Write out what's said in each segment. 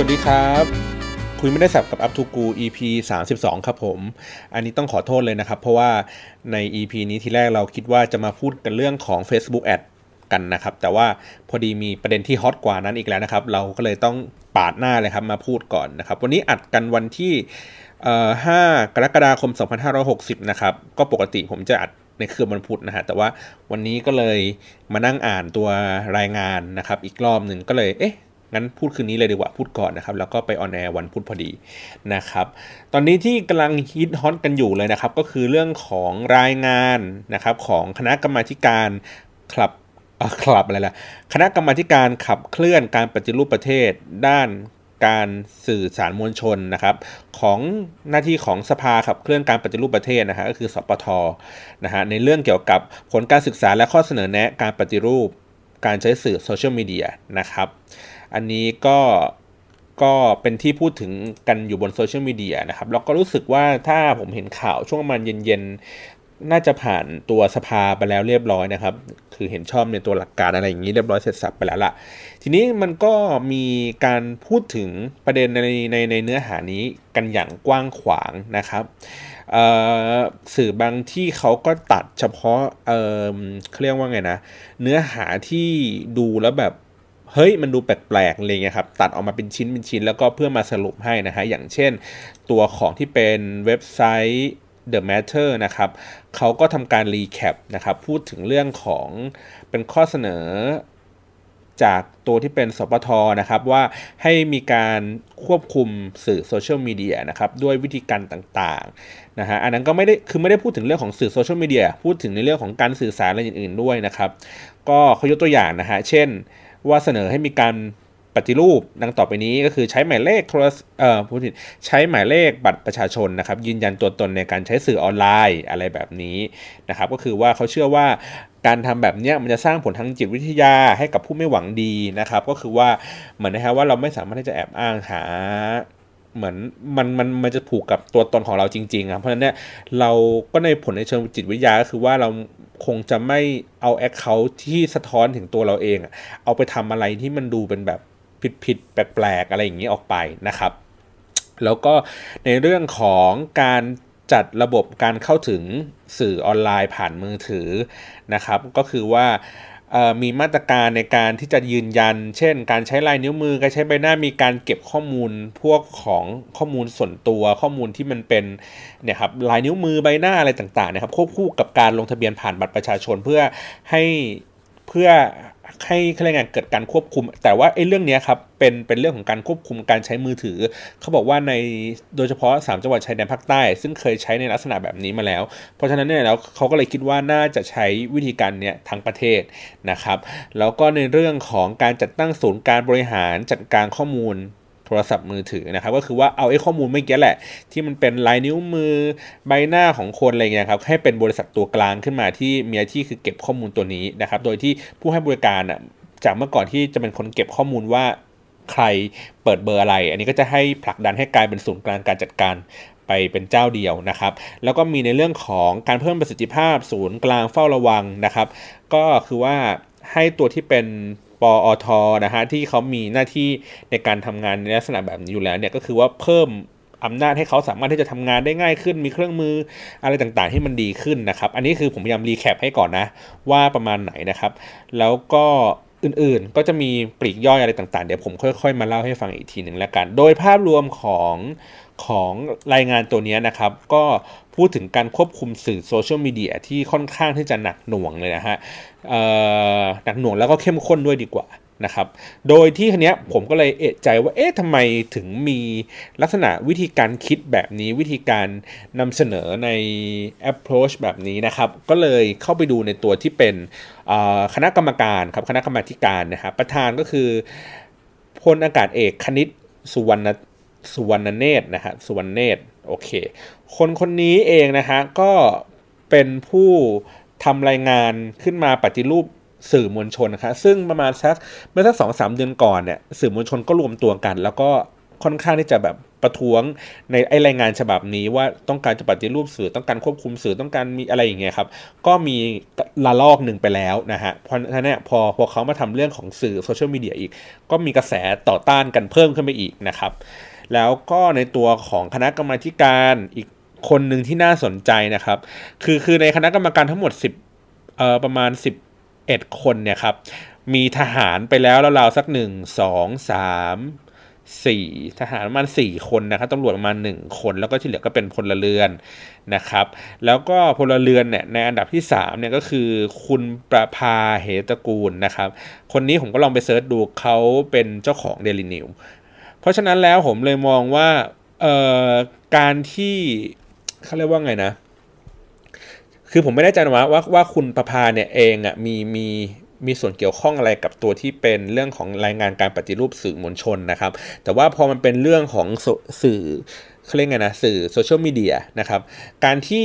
สวัสดีครับคุยไม่ได้สับกับอัพทูกู EP 32ครับผมอันนี้ต้องขอโทษเลยนะครับเพราะว่าใน EP นี้ทีแรกเราคิดว่าจะมาพูดกันเรื่องของ Facebook Ad กันนะครับแต่ว่าพอดีมีประเด็นที่ฮอตกว่านั้นอีกแล้วนะครับเราก็เลยต้องปาดหน้าเลยครับมาพูดก่อนนะครับวันนี้อัดกันวันที่5 กรกฎาคม 2560นะครับก็ปกติผมจะอัดในคืนวันพุธนะฮะแต่ว่าวันนี้ก็เลยมานั่งอ่านตัวรายงานนะครับอีกรอบหนึ่งก็เลยเอ๊ะงั้นพูดคืนนี้เลยดีกว่าพูดก่อนนะครับแล้วก็ไปออนแอร์วันพุธพอดีนะครับตอนนี้ที่กำลังฮิตฮอตกันอยู่เลยนะครับก็คือเรื่องของรายงานนะครับของคณะกรรมาธิการคณะกรรมาธิการขับเคลื่อนการปฏิรูปประเทศด้านการสื่อสารมวลชนนะครับของหน้าที่ของสภาขับเคลื่อนการปฏิรูปประเทศนะฮะก็คือสปท.นะฮะในเรื่องเกี่ยวกับผลการศึกษาและข้อเสนอแนะการปฏิรูปการใช้สื่อโซเชียลมีเดียนะครับอันนี้ก็เป็นที่พูดถึงกันอยู่บนโซเชียลมีเดียนะครับแล้วก็รู้สึกว่าถ้าผมเห็นข่าวช่วงมันเย็นๆน่าจะผ่านตัวสภาไปแล้วเรียบร้อยนะครับคือเห็นชอบในตัวหลักการอะไรอย่างนี้เรียบร้อยเสร็จสับไปแล้วล่ะทีนี้มันก็มีการพูดถึงประเด็นในเนื้อหานี้กันอย่างกว้างขวางนะครับสื่อบางที่เขาก็ตัดเฉพาะเขาเรียกว่าไงนะเนื้อหาที่ดูแล้วแบบเฮ้ยมันดูแปลกๆอะไรเงี้ยครับตัดออกมาเป็นชิ้นแล้วก็เพื่อมาสรุปให้นะฮะอย่างเช่นตัวของที่เป็นเว็บไซต์ The Matter นะครับเขาก็ทำการรีแคปนะครับพูดถึงเรื่องของเป็นข้อเสนอจากตัวที่เป็นสปท.นะครับว่าให้มีการควบคุมสื่อโซเชียลมีเดียนะครับด้วยวิธีการต่างๆนะฮะอันนั้นก็ไม่ได้พูดถึงเรื่องของสื่อโซเชียลมีเดียพูดถึงในเรื่องของการสื่อสารอะไรอื่นๆด้วยนะครับก็เขายกตัวอย่างนะฮะเช่นว่าเสนอให้มีการปฏิรูปดังต่อไปนี้ก็คือใช้หมายเลขใช้หมายเลขบัตรประชาชนนะครับยืนยันตัวตนในการใช้สื่อออนไลน์อะไรแบบนี้นะครับก็คือว่าเขาเชื่อว่าการทำแบบนี้มันจะสร้างผลทางจิตวิทยาให้กับผู้ไม่หวังดีนะครับก็คือว่าเหมือนนะครับว่าเราไม่สามารถที่จะแอบอ้างหาเหมือนมันจะผูกกับตัวตนของเราจริงๆครับเพราะฉะนั้นเนี่ยเราก็ในผลในเชิงจิตวิทยาก็คือว่าเราคงจะไม่เอาแอคเคาท์ที่สะท้อนถึงตัวเราเองเอาไปทำอะไรที่มันดูเป็นแบบผิดๆแปลกๆอะไรอย่างนี้ออกไปนะครับแล้วก็ในเรื่องของการจัดระบบการเข้าถึงสื่อออนไลน์ผ่านมือถือนะครับก็คือว่ามีมาตรการในการที่จะยืนยันเช่นการใช้ลายนิ้วมือการใช้ใบหน้ามีการเก็บข้อมูลพวกของข้อมูลส่วนตัวข้อมูลที่มันเป็นเนี่ยครับลายนิ้วมือใบหน้าอะไรต่างๆนะครับควบคู่กับการลงทะเบียนผ่านบัตรประชาชนเพื่อให้เรื่องงานเกิดการควบคุมแต่ว่าไอ้เรื่องนี้ครับเป็นเรื่องของการควบคุมการใช้มือถือเขาบอกว่าในโดยเฉพาะ3จังหวัดชายแดนภาคใต้ซึ่งเคยใช้ในลักษณะแบบนี้มาแล้วเพราะฉะนั้นเนี่ยแล้วเขาก็เลยคิดว่าน่าจะใช้วิธีการเนี้ยทั้งประเทศนะครับแล้วก็ในเรื่องของการจัดตั้งศูนย์การบริหารจัดการข้อมูลโทรศัพท์มือถือนะครับก็คือว่าเอาไอ้ข้อมูลเมื่อกี้แหละที่มันเป็นลายนิ้วมือใบหน้าของคนอะไรเงี้ยครับให้เป็นบริษัทตัวกลางขึ้นมาที่มีหน้าที่คือเก็บข้อมูลตัวนี้นะครับโดยที่ผู้ให้บริการจากเมื่อก่อนที่จะเป็นคนเก็บข้อมูลว่าใครเปิดเบอร์อะไรอันนี้ก็จะให้ผลักดันให้กลายเป็นศูนย์กลางการจัดการไปเป็นเจ้าเดียวนะครับแล้วก็มีในเรื่องของการเพิ่มประสิทธิภาพศูนย์กลางเฝ้าระวังนะครับก็คือว่าให้ตัวที่เป็นปอท.นะฮะที่เขามีหน้าที่ในการทำงานในลักษณะแบบนี้อยู่แล้วเนี่ยก็คือว่าเพิ่มอำนาจให้เขาสามารถที่จะทำงานได้ง่ายขึ้นมีเครื่องมืออะไรต่างๆที่มันดีขึ้นนะครับอันนี้คือผมพยายามรีแคปให้ก่อนนะว่าประมาณไหนนะครับแล้วก็อื่นๆก็จะมีปลีกย่อยอะไรต่างๆเดี๋ยวผมค่อยๆมาเล่าให้ฟังอีกทีหนึ่งแล้วกันโดยภาพรวมของรายงานตัวนี้นะครับก็พูดถึงการควบคุมสื่อโซเชียลมีเดียที่ค่อนข้างที่จะหนักหน่วงเลยนะฮะหนักหน่วงแล้วก็เข้มข้นด้วยดีกว่านะครับโดยที่ทีเนี้ยผมก็เลยเอะใจว่าเอ๊ะทำไมถึงมีลักษณะวิธีการคิดแบบนี้วิธีการนำเสนอใน approach แบบนี้นะครับก็เลยเข้าไปดูในตัวที่เป็นคณะกรรมการครับคณะกรรมาธิการนะฮะประธานก็คือพลอากาศเอกคณิตสุวรรณเนตรนะฮะสุวรรณเนตรโอเคคนนี้เองนะฮะก็เป็นผู้ทำรายงานขึ้นมาปฏิรูปสื่อมวลชนนะครับซึ่งประมาณสักเมื่อ2-3 เดือนก่อนเนี่ยสื่อมวลชนก็รวมตัวกันแล้วก็ ค่อนข้างที่จะแบบประท้วงในไอ้รายงานฉบับนี้ว่าต้องการจะปฏิรูปสื่อต้องการควบคุมสื่อต้องการมีอะไรอย่างเงี้ยครับก็มีละลอกหนึ่งไปแล้วนะฮะเพราะฉะนั้นพอเขามาทำเรื่องของสื่อโซเชียลมีเดียอีกก็มีกระแสต่อต้านกันเพิ่มขึ้นไปอีกนะครับแล้วก็ในตัวของคณะกรรมาธิการอีกคนหนึ่งที่น่าสนใจนะครับคือในคณะกรรมการทั้งหมดประมาณ11คนเนี่ยครับมีทหารไปแล้วราวๆสัก1 2 3 4ทหารประมาณ4คนนะครับตำรวจประมาณ1คนแล้วก็ที่เหลือก็เป็นพลเรือนนะครับแล้วก็พลเรือนเนี่ยในอันดับที่3เนี่ยก็คือคุณประภาเหตกูลนะครับคนนี้ผมก็ลองไปเสิร์ชดูเขาเป็นเจ้าของเดลินิวเพราะฉะนั้นแล้วผมเลยมองว่าการที่เขาเรียกว่าไงนะคือผมไม่แน่ใจนะว่าคุณประภาเนี่ยเองอ่ะมีส่วนเกี่ยวข้องอะไรกับตัวที่เป็นเรื่องของรายงานการปฏิรูปสื่อมวลชนนะครับแต่ว่าพอมันเป็นเรื่องของสื่อเขาเรียกไงนะสื่อโซเชียลมีเดียนะครับการที่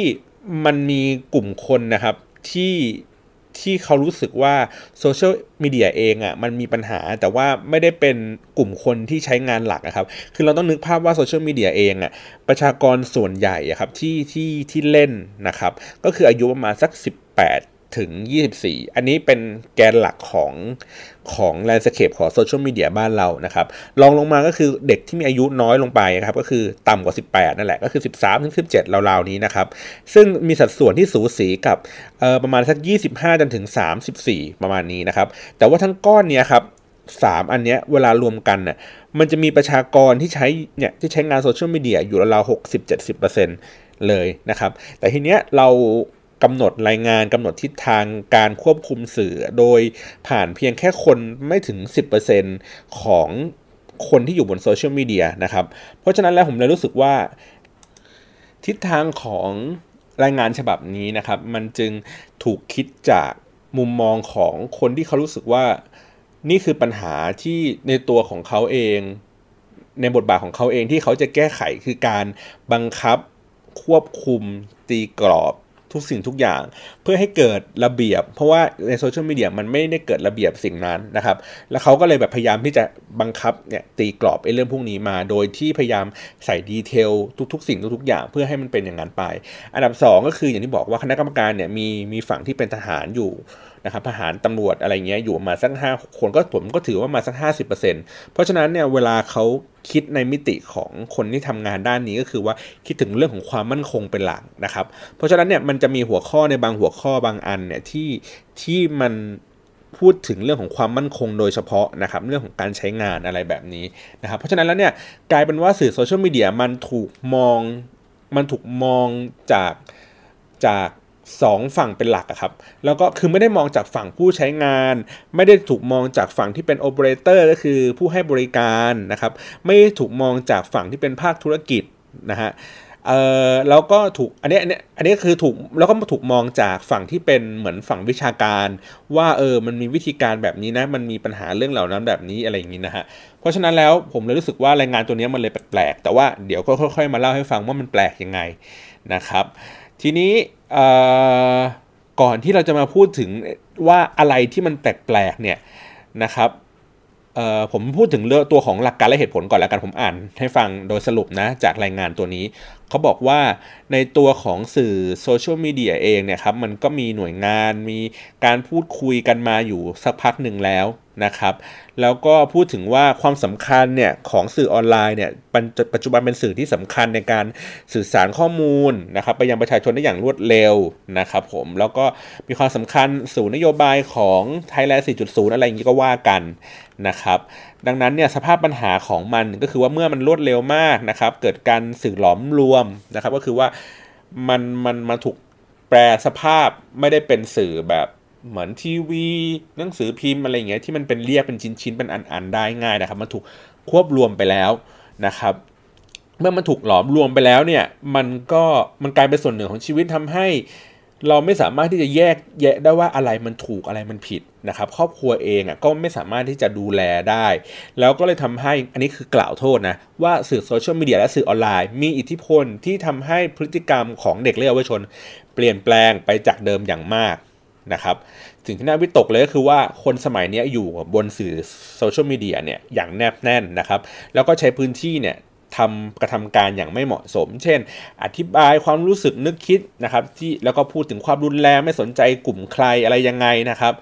มันมีกลุ่มคนนะครับที่เขารู้สึกว่าโซเชียลมีเดียเองอ่ะมันมีปัญหาแต่ว่าไม่ได้เป็นกลุ่มคนที่ใช้งานหลักนะครับคือเราต้องนึกภาพว่าโซเชียลมีเดียเองอ่ะประชากรส่วนใหญ่ครับที่เล่นนะครับก็คืออายุประมาณสัก18 ถึง 24อันนี้เป็นแกนหลักของ landscape ของโซเชียลมีเดียบ้านเรานะครับลองลงมาก็คือเด็กที่มีอายุน้อยลงไปครับก็คือต่ำกว่า18นั่นแหละก็คือ 13 ถึง 17ราวๆนี้นะครับซึ่งมีสัดส่วนที่สูสีกับประมาณสัก25 จนถึง 34ประมาณนี้นะครับแต่ว่าทั้งก้อนเนี้ยครับ3อันเนี้ยเวลารวมกันน่ะมันจะมีประชากรที่ใช้งานโซเชียลมีเดียอยู่ราวๆ 60-70% เลยนะครับแต่ทีเนี้ยเรากำหนดรายงานกำหนดทิศทางการควบคุมสื่อโดยผ่านเพียงแค่คนไม่ถึง 10% ของคนที่อยู่บนโซเชียลมีเดียนะครับเพราะฉะนั้นแล้วผมเลยรู้สึกว่าทิศทางของรายงานฉบับนี้นะครับมันจึงถูกคิดจากมุมมองของคนที่เขารู้สึกว่านี่คือปัญหาที่ในตัวของเขาเองในบทบาทของเขาเองที่เขาจะแก้ไขคือการบังคับควบคุมตีกรอบทุกสิ่งทุกอย่างเพื่อให้เกิดระเบียบเพราะว่าในโซเชียลมีเดียมันไม่ได้เกิดระเบียบสิ่งนั้นนะครับแล้วเขาก็เลยแบบพยายามที่จะบังคับเนี่ยตีกรอบไอ้เรื่องพวกนี้มาโดยที่พยายามใส่ดีเทลทุกๆสิ่งทุกๆอย่างเพื่อให้มันเป็นอย่างนั้นไปอันดับ2ก็คืออย่างที่บอกว่าคณะกรรมการเนี่ยมีฝั่งที่เป็นทหารอยู่นะครับทหารตำรวจอะไรเงี้ยอยู่มาสัก5คนก็ผมก็ถือว่ามาสัก 50% เพราะฉะนั้นเนี่ยเวลาเขาคิดในมิติของคนที่ทำงานด้านนี้ก็คือว่าคิดถึงเรื่องของความมั่นคงเป็นหลักนะครับเพราะฉะนั้นเนี่ยมันจะมีหัวข้อในบางหัวข้อบางอันเนี่ยที่มันพูดถึงเรื่องของความมั่นคงโดยเฉพาะนะครับเรื่องของการใช้งานอะไรแบบนี้นะครับเพราะฉะนั้นแล้วเนี่ยกลายเป็นว่าสื่อโซเชียลมีเดียมันถูกมองจาก2ฝั่งเป็นหลักครับแล้วก็คือไม่ได้มองจากฝั่งผู้ใช้งานไม่ได้ถูกมองจากฝั่งที่เป็นโอเปอเรเตอร์ก็คือผู้ให้บริการนะครับไม่ได้ถูกมองจากฝั่งที่เป็นภาคธุรกิจนะฮะแล้วก็ถูกอันนี้คือถูกแล้วก็ถูกมองจากฝั่งที่เป็นเหมือนฝั่งวิชาการว่ามันมีวิธีการแบบนี้นะมันมีปัญหาเรื่องเหล่านั้นแบบนี้อะไรอย่างนี้นะฮะเพราะฉะนั้นแล้วผมเลยรู้สึกว่ารายงานตัวนี้มันเลยแปลกๆแต่ว่าเดี๋ยวก็ค่อยๆมาเล่าให้ฟังว่ามันแปลกยังไงนะครับทีนี้ก่อนที่เราจะมาพูดถึงว่าอะไรที่มันแปลกๆเนี่ยนะครับผมพูดถึงเรื่องตัวของหลักการและเหตุผลก่อนแล้วกันผมอ่านให้ฟังโดยสรุปนะจากรายงานตัวนี้เขาบอกว่าในตัวของสื่อโซเชียลมีเดียเองเนี่ยครับมันก็มีหน่วยงานมีการพูดคุยกันมาอยู่สักพักหนึ่งแล้วนะครับแล้วก็พูดถึงว่าความสำคัญเนี่ยของสื่อออนไลน์เนี่ยปัจจุบันเป็นสื่อที่สำคัญในการสื่อสารข้อมูลนะครับไปยังประชาชนได้อย่างรวดเร็วนะครับผมแล้วก็มีความสำคัญสู่นโยบายของไทยแลนด์ 4.0 อะไรอย่างนี้ก็ว่ากันนะครับดังนั้นเนี่ยสภาพปัญหาของมันก็คือว่าเมื่อมันรวดเร็วมากนะครับเกิดการสื่อหลอมรวมนะครับก็คือว่ามันถูกแปรสภาพไม่ได้เป็นสื่อแบบเหมือนทีวีหนังสือพิมพ์อะไรอย่างเงี้ยที่มันเป็นเรียกเป็นชิ้นๆเป็นอันๆได้ง่ายนะครับมันถูกควบรวมไปแล้วนะครับเมื่อมันถูกหลอมรวมไปแล้วเนี่ยมันกลายเป็นส่วนหนึ่งของชีวิตทำให้เราไม่สามารถที่จะแยกแยะได้ว่าอะไรมันถูกอะไรมันผิดนะครับครอบครัวเองอ่ะก็ไม่สามารถที่จะดูแลได้แล้วก็เลยทำให้อันนี้คือกล่าวโทษนะว่าสื่อโซเชียลมีเดียและสื่อออนไลน์มีอิทธิพลที่ทำให้พฤติกรรมของเด็กและเยาวชนเปลี่ยนแปลงไปจากเดิมอย่างมาก นะครับสิ่งที่น่าวิตกเลยก็คือว่าคนสมัยนี้อยู่บนสื่อโซเชียลมีเดียเนี่ยอย่างแนบแน่นนะครับแล้วก็ใช้พื้นที่เนี่ยกระทำการอย่างไม่เหมาะสมเช่นอธิบายความรู้สึกนึกคิดนะครับที่แล้วก็พูดถึงความรุนแรงไม่สนใจกลุ่มใครอะไรยังไงนะครับ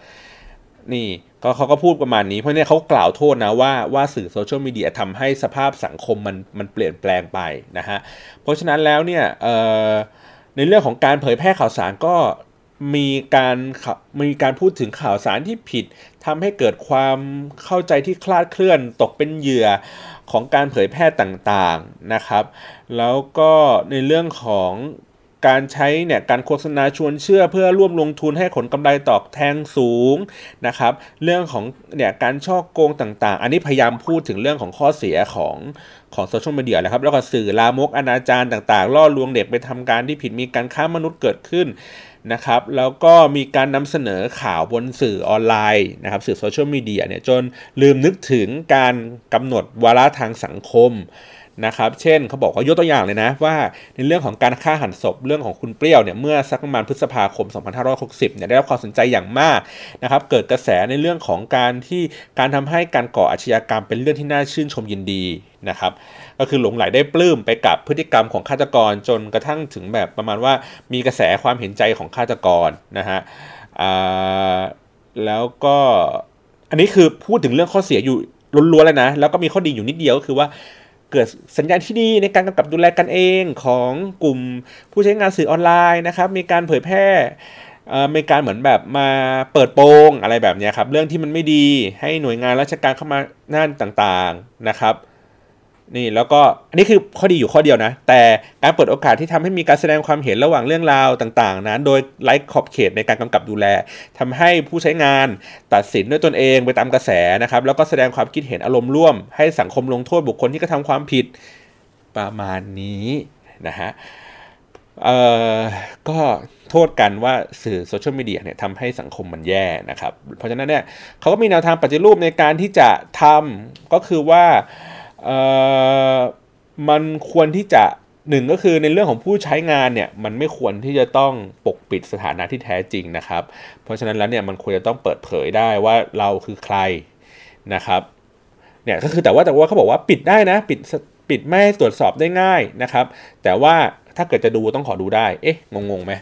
นี่เขาก็พูดประมาณนี้เพราะเนี่ยเขากล่าวโทษนะว่าสื่อโซเชียลมีเดียทำให้สภาพสังคมมันเปลี่ยนแปลงไปนะฮะเพราะฉะนั้นแล้วเนี่ยในเรื่องของการเผยแพร่ข่าวสารก็มีการพูดถึงข่าวสารที่ผิดทำให้เกิดความเข้าใจที่คลาดเคลื่อนตกเป็นเหยื่อของการเผยแพร่ต่างๆนะครับแล้วก็ในเรื่องของการใช้เนี่ยการโฆษณาชวนเชื่อเพื่อร่วมลงทุนให้ผลกำไรตอบแทนสูงนะครับเรื่องของเนี่ยการฉ้อโกงต่างๆอันนี้พยายามพูดถึงเรื่องของข้อเสียของโซเชียลมีเดียนะครับแล้วก็สื่อลามกอนาจารต่างๆล่อลวงเด็กไปทำการที่ผิดมีการค้ามนุษย์เกิดขึ้นนะครับแล้วก็มีการนำเสนอข่าวบนสื่อออนไลน์นะครับสื่อโซเชียลมีเดียเนี่ยจนลืมนึกถึงการกำหนดวาระทางสังคมนะครับเช่นเขาบอกว่ายกตัวอย่างเลยนะว่าในเรื่องของการฆ่าหันศพเรื่องของคุณเปรี้ยวเนี่ยเมื่อสักประมาณพฤษภาคม2560เนี่ยได้รับความสนใจอย่างมากนะครับเกิดกระแสในเรื่องของการทำให้การก่ออาชญากรรมเป็นเรื่องที่น่าชื่นชมยินดีนะครับก็คือหลงไหลได้ปลื้มไปกับพฤติกรรมของฆาตกรจนกระทั่งถึงแบบประมาณว่ามีกระแสความเห็นใจของฆาตกรนะฮะแล้วก็อันนี้คือพูดถึงเรื่องข้อเสียอยู่ล้วนๆเลยนะแล้วก็มีข้อดีอยู่นิดเดียวก็คือว่าเกิดสัญญาณที่ดีในการกำกับดูแลกันเองของกลุ่มผู้ใช้งานสื่อออนไลน์นะครับมีการเผยแพร่มีการเหมือนแบบมาเปิดโปงอะไรแบบนี้ครับเรื่องที่มันไม่ดีให้หน่วยงานราชการเข้ามานั่นต่างๆนะครับนี่แล้วก็อันนี้คือข้อดีอยู่ข้อเดียวนะแต่การเปิดโอกาสที่ทำให้มีการแสดงความเห็นระหว่างเรื่องราวต่างๆนั้นโดยไร้ขอบเขตในการกำกับดูแลทำให้ผู้ใช้งานตัดสินด้วยตนเองไปตามกระแสนะครับแล้วก็แสดงความคิดเห็นอารมณ์ร่วมให้สังคมลงโทษบุคคลที่กระทำความผิดประมาณนี้นะฮะก็โทษกันว่าสื่อโซเชียลมีเดียเนี่ยทำให้สังคมมันแย่นะครับเพราะฉะนั้นเนี่ยเขาก็มีแนวทางปฏิรูปในการที่จะทำก็คือว่ามันควรที่จะหนึ่งก็คือในเรื่องของผู้ใช้งานเนี่ยมันไม่ควรที่จะต้องปกปิดสถานะที่แท้จริงนะครับเพราะฉะนั้นแล้วเนี่ยมันควรจะต้องเปิดเผยได้ว่าเราคือใครนะครับเนี่ยก็คือแต่ว่าเขาบอกว่าปิดได้นะปิดไม่ให้ตรวจสอบได้ง่ายนะครับแต่ว่าถ้าเกิดจะดูต้องขอดูได้เอ๊ะงงไหม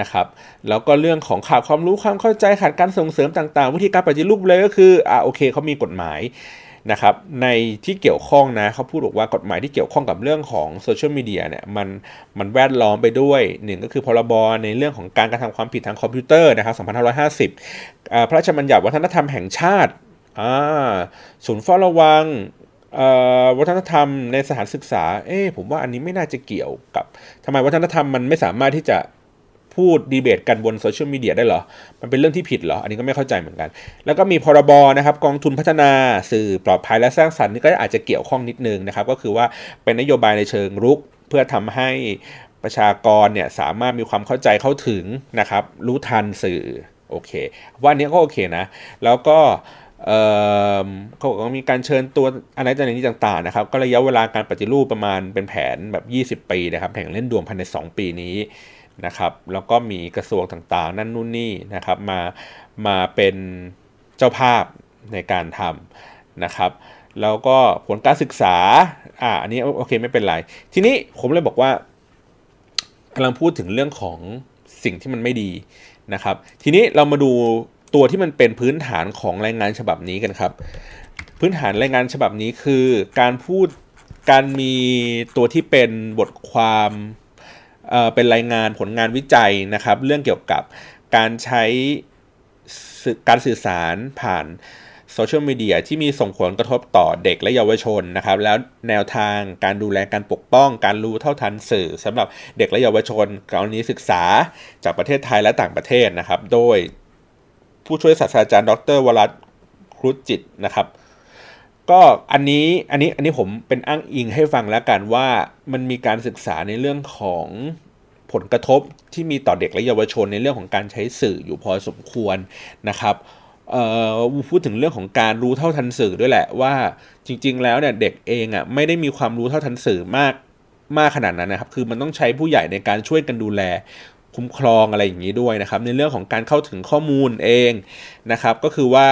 นะครับแล้วก็เรื่องของขาดความรู้ความเข้าใจขาดการส่งเสริมต่างๆวิธีการปฏิรูปเลยก็คือโอเคเขามีกฎหมายนะครับในที่เกี่ยวข้องนะเขาพูดบอกว่ากฎหมายที่เกี่ยวข้องกับเรื่องของโซเชียลมีเดียเนี่ยมันแวดล้อมไปด้วยหนึ่งก็คือพรบในเรื่องของการกระทำความผิดทางคอมพิวเตอร์นะครับ2550พระราชบัญญัติวัฒนธรรมแห่งชาติศูนย์เฝ้าระวังวัฒนธรรมในสถานศึกษาผมว่าอันนี้ไม่น่าจะเกี่ยวกับทำไมวัฒนธรรมมันไม่สามารถที่จะพูดดีเบตกันบนโซเชียลมีเดียได้เหรอมันเป็นเรื่องที่ผิดเหรออันนี้ก็ไม่เข้าใจเหมือนกันแล้วก็มีพรบนะครับกองทุนพัฒนาสื่อปลอดภัยและสร้างสรรค์นี่ก็อาจจะเกี่ยวข้องนิดนึงนะครับก็คือว่าเป็นนโยบายในเชิงรุกเพื่อทำให้ประชากรเนี่ยสามารถมีความเข้าใจเข้าถึงนะครับรู้ทันสื่อโอเคว่านี้ก็โอเคนะแล้วก็เขาบอกว่ามีการเชิญตัวอะไรต่างๆนะครับก็ระยะเวลาการปฏิรูปประมาณเป็นแผนแบบ20 ปีนะครับแผนเล่นดวงภายใน2 ปีนี้นะครับแล้วก็มีกระทรวงต่างๆนั่นนู่นนี่นะครับมาเป็นเจ้าภาพในการทำนะครับแล้วก็ผลการศึกษาอันนี้โอเคไม่เป็นไรทีนี้ผมเลยบอกว่ากำลังพูดถึงเรื่องของสิ่งที่มันไม่ดีนะครับทีนี้เรามาดูตัวที่มันเป็นพื้นฐานของรายงานฉบับนี้กันครับพื้นฐานรายงานฉบับนี้คือการมีตัวที่เป็นบทความเป็นรายงานผลงานวิจัยนะครับเรื่องเกี่ยวกับการใช้การสื่อสารผ่านโซเชียลมีเดียที่มีส่งผลกระทบต่อเด็กและเยาวชนนะครับแล้วแนวทางการดูแลการปกป้องการรู้เท่าทันสื่อสำหรับเด็กและเยาวชนกรณีศึกษาจากประเทศไทยและต่างประเทศนะครับโดยผู้ช่วยศาสตราจารย์ดร.วรัตน์ครุฑจิตนะครับก็อันนี้ผมเป็นอ้างอิงให้ฟังแล้วกันว่ามันมีการศึกษาในเรื่องของผลกระทบที่มีต่อเด็กและเยาวชนในเรื่องของการใช้สื่ออยู่พอสมควรนะครับพูดถึงเรื่องของการรู้เท่าทันสื่อด้วยแหละว่าจริงๆแล้วเนี่ยเด็กเองอ่ะไม่ได้มีความรู้เท่าทันสื่อมากขนาดนั้นนะครับคือมันต้องใช้ผู้ใหญ่ในการช่วยกันดูแล คุ้มครองอะไรอย่างนี้ด้วยนะครับในเรื่องของการเข้าถึงข้อมูลเองนะครับก็คือว่า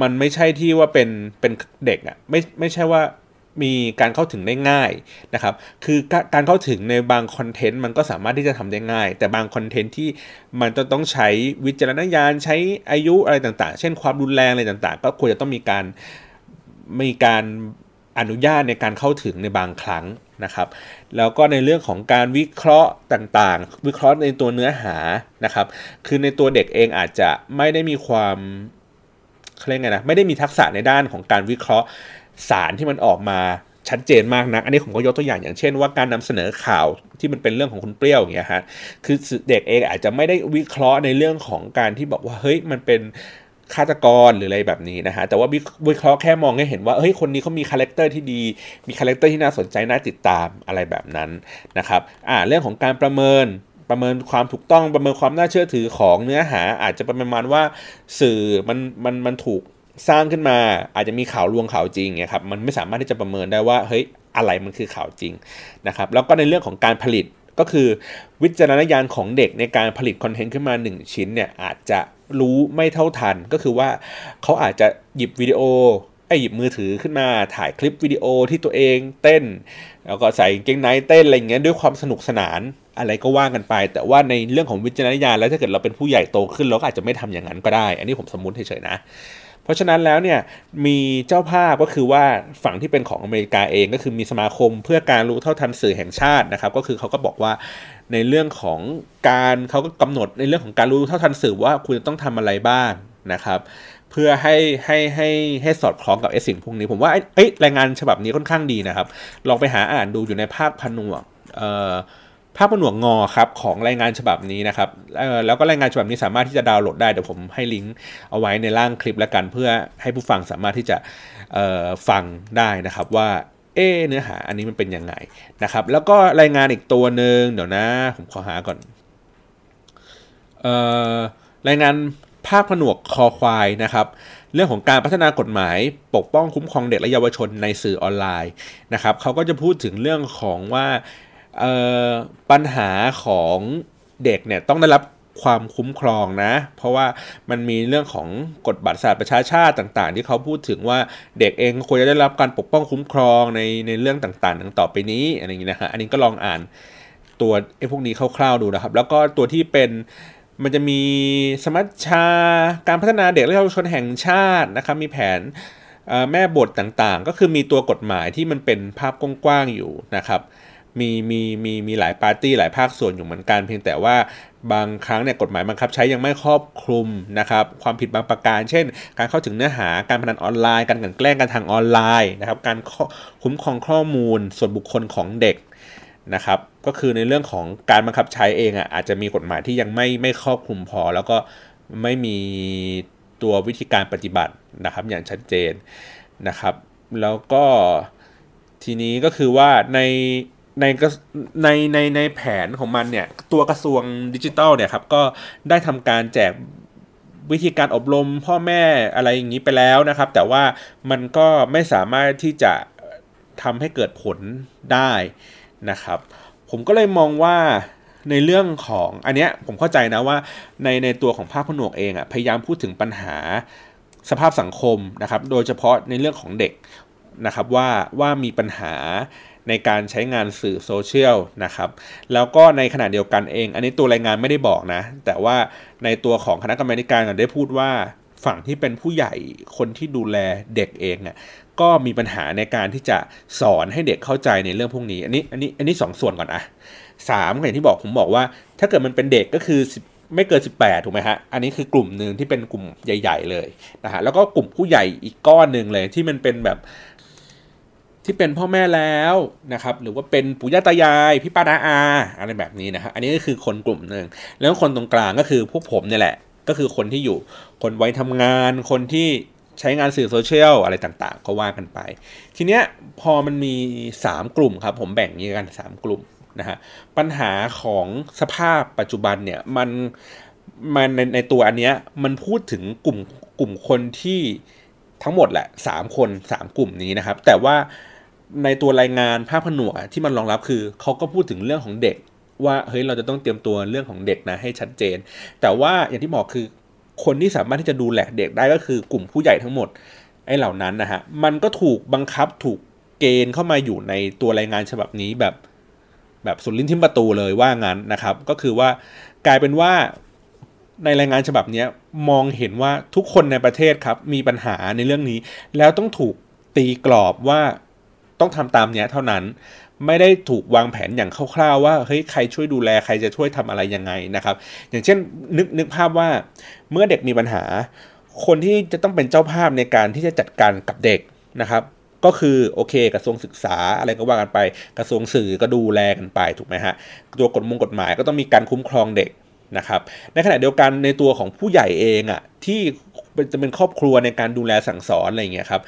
มันไม่ใช่ที่ว่าเป็นเด็กอ่ะไม่ใช่ว่ามีการเข้าถึงได้ง่ายนะครับคือการเข้าถึงในบางคอนเทนต์มันก็สามารถที่จะทำได้ง่ายแต่บางคอนเทนต์ที่มันจะต้องใช้วิจารณญาณใช้อายุอะไรต่างๆเช่นความรุนแรงอะไรต่างๆก็ควรจะต้องมีการอนุญาตในการเข้าถึงในบางครั้งนะครับแล้วก็ในเรื่องของการวิเคราะห์ต่างๆวิเคราะห์ในตัวเนื้อหานะครับคือในตัวเด็กเองอาจจะไม่ได้มีความเขาเรียกไงนะไม่ได้มีทักษะในด้านของการวิเคราะห์สารที่มันออกมาชัดเจนมากนักอันนี้ผมก็ยกตัวอย่างเช่นว่าการนำเสนอข่าวที่มันเป็นเรื่องของคุณเปรี้ยวอย่างเงี้ยฮะคือเด็กเองอาจจะไม่ได้วิเคราะห์ในเรื่องของการที่บอกว่าเฮ้ยมันเป็นฆาตกรหรืออะไรแบบนี้นะฮะแต่ว่าวิเคราะห์แค่มองให้เห็นว่าเฮ้ยคนนี้เขามีคาแรคเตอร์ที่ดีมีคาแรคเตอร์ที่น่าสนใจน่าติดตามอะไรแบบนั้นนะครับเรื่องของการประเมินความถูกต้องประเมินความน่าเชื่อถือของเนื้อหาอาจจะประมาณว่าสื่อมันถูกสร้างขึ้นมาอาจจะมีข่าวลวงข่าวจริงไงครับมันไม่สามารถที่จะประเมินได้ว่าเฮ้ยอะไรมันคือข่าวจริงนะครับแล้วก็ในเรื่องของการผลิตก็คือวิจารณญาณของเด็กในการผลิตคอนเทนต์ขึ้นมา1ชิ้นเนี่ยอาจจะรู้ไม่เท่าทันก็คือว่าเขาอาจจะหยิบวิดีโอหยิบมือถือขึ้นมาถ่ายคลิปวิดีโอที่ตัวเองเต้นแล้วก็ใส่เกงไนท์เต้นอะไรอย่างเงี้ยด้วยความสนุกสนานอะไรก็ว่ากันไปแต่ว่าในเรื่องของวิจารณญาณแล้วถ้าเกิดเราเป็นผู้ใหญ่โตขึ้นเราก็อาจจะไม่ทำอย่างนั้นก็ได้อันนี้ผมสมมติเฉยๆนะเพราะฉะนั้นแล้วเนี่ยมีเจ้าภาพก็คือว่าฝั่งที่เป็นของอเมริกาเองก็คือมีสมาคมเพื่อการรู้เท่าทันสื่อแห่งชาตินะครับก็คือเขาก็บอกว่าในเรื่องของการเขาก็กำหนดในเรื่องของการรู้เท่าทันสื่อว่าคุณจะต้องทำอะไรบ้างนะครับเพื่อให้สอดคล้องกับสิ่งพวกนี้ผมว่ารายงานฉบับนี้ค่อนข้างดีนะครับลองไปหาอ่านดูอยู่ในภาคผนวกงอครับของรายงานฉบับนี้นะครับแล้วก็รายงานฉบับนี้สามารถที่จะดาวน์โหลดได้เดี๋ยวผมให้ลิงก์เอาไว้ในล่างคลิปแล้วกันเพื่อให้ผู้ฟังสามารถที่จะฟังได้นะครับว่าเนื้อหาอันนี้มันเป็นยังไงนะครับแล้วก็รายงานอีกตัวหนึ่งเดี๋ยวนะผมขอหาก่อนรายงานภาคผนวกคอควายนะครับเรื่องของการพัฒนากฎหมายปกป้องคุ้มครองเด็กและเยาวชนในสื่อออนไลน์นะครับเขาก็จะพูดถึงเรื่องของว่าปัญหาของเด็กเนี่ยต้องได้รับความคุ้มครองนะเพราะว่ามันมีเรื่องของกฎบัตรสหประชาชาติต่างๆที่เขาพูดถึงว่าเด็กเองควรจะได้รับการปกป้องคุ้มครองในเรื่องต่างๆดังต่อไปนี้อะไรอย่างนี้นะฮะอันนี้ก็ลองอ่านตัวพวกนี้คร่าวๆดูนะครับแล้วก็ตัวที่เป็นมันจะมีสมัชชาการพัฒนาเด็กและเยาวชนแห่งชาตินะครับมีแผนแม่บทต่างๆก็คือมีตัวกฎหมายที่มันเป็นภาพกว้างๆอยู่นะครับมีหลายปาร์ตี้หลายภาคส่วนอยู่เหมือนกันเพียงแต่ว่าบางครั้งเนี่ยกฎหมายบังคับใช้ยังไม่ครอบคลุมนะครับความผิดบางประการเช่นการเข้าถึงเนื้อหาการพนันออนไลน์การกลั่นแกล้งกันทางออนไลน์นะครับการคุ้มครองข้อมูลส่วนบุคคลของเด็กนะครับก็คือในเรื่องของการบังคับใช้เองอาจจะมีกฎหมายที่ยังไม่ครอบคลุมพอแล้วก็ไม่มีตัววิธีการปฏิบัตินะครับอย่างชัดเจนนะครับแล้วก็ทีนี้ก็คือว่าในแผนของมันเนี่ยตัวกระทรวงดิจิทัลเนี่ยครับก็ได้ทำการแจกวิธีการอบรมพ่อแม่อะไรอย่างนี้ไปแล้วนะครับแต่ว่ามันก็ไม่สามารถที่จะทำให้เกิดผลได้นะครับผมก็เลยมองว่าในเรื่องของอันเนี้ยผมเข้าใจนะว่าในตัวของภาคผนวกเองพยายามพูดถึงปัญหาสภาพสังคมนะครับโดยเฉพาะในเรื่องของเด็กนะครับว่ามีปัญหาในการใช้งานสื่อโซเชียลนะครับแล้วก็ในขณะเดียวกันเองอันนี้ตัวรายงานไม่ได้บอกนะแต่ว่าในตัวของคณะกรรมการได้พูดว่าฝั่งที่เป็นผู้ใหญ่คนที่ดูแลเด็กเองเนี่ยก็มีปัญหาในการที่จะสอนให้เด็กเข้าใจในเรื่องพวกนี้อันนี้2 ส่วนก่อน3อย่างที่บอกผมบอกว่าถ้าเกิดมันเป็นเด็กก็คือไม่เกิน18ถูกไหมฮะอันนี้คือกลุ่มนึงที่เป็นกลุ่มใหญ่ๆเลยนะฮะแล้วก็กลุ่มผู้ใหญ่อีกก้อนนึงเลยที่มันเป็นแบบที่เป็นพ่อแม่แล้วนะครับหรือว่าเป็นปู่ย่าตายายพี่ป้าน้าอาอะไรแบบนี้นะฮะอันนี้ก็คือคนกลุ่มนึงแล้วคนตรงกลางก็คือพวกผมเนี่ยแหละก็คือคนที่อยู่คนวัยทำงานคนที่ใช้งานสื่อโซเชียลอะไรต่างๆก็ว่ากันไปทีเนี้ยพอมันมี3กลุ่มครับผมแบ่งอย่างนี้กัน3กลุ่มนะฮะปัญหาของสภาพปัจจุบันเนี่ยมันในตัวอันเนี้ยมันพูดถึงกลุ่มคนที่ทั้งหมดแหละ3คน3กลุ่มนี้นะครับแต่ว่าในตัวรายงานภาคผนวกที่มันรองรับคือเขาก็พูดถึงเรื่องของเด็ก ว่าเฮ้ยเราจะต้องเตรียมตัวเรื่องของเด็กนะให้ชัดเจนแต่ว่าอย่างที่บอกคือคนที่สามารถที่จะดูแลเด็กได้ก็คือกลุ่มผู้ใหญ่ทั้งหมดไอ้เหล่านั้นนะฮะมันก็ถูกบังคับถูกเกณฑ์เข้ามาอยู่ในตัวรายงานฉบับนี้แบบสุดลิ้นทิ่มประตูเลยว่างั้นนะครับก็คือว่ากลายเป็นว่าในรายงานฉบับนี้มองเห็นว่าทุกคนในประเทศครับมีปัญหาในเรื่องนี้แล้วต้องถูกตีกรอบว่าต้องทำตามเนี้ยเท่านั้นไม่ได้ถูกวางแผนอย่างคร่าวๆว่าเฮ้ยใครช่วยดูแลใครจะช่วยทำอะไรยังไงนะครับอย่างเช่นนึกภาพว่าเมื่อเด็กมีปัญหาคนที่จะต้องเป็นเจ้าภาพในการที่จะจัดการกับเด็กนะครับก็คือโอเคกระทรวงศึกษาอะไรก็ว่ากันไปกระทรวงสื่อก็ดูแลกันไปถูกไหมฮะตัวกฎหมายก็ต้องมีการคุ้มครองเด็กนะครับในขณะเดียวกันในตัวของผู้ใหญ่เองอ่ะที่จะเป็นครอบครัวในการดูแลสั่งสอนอะไรอย่างเงี้ยครับ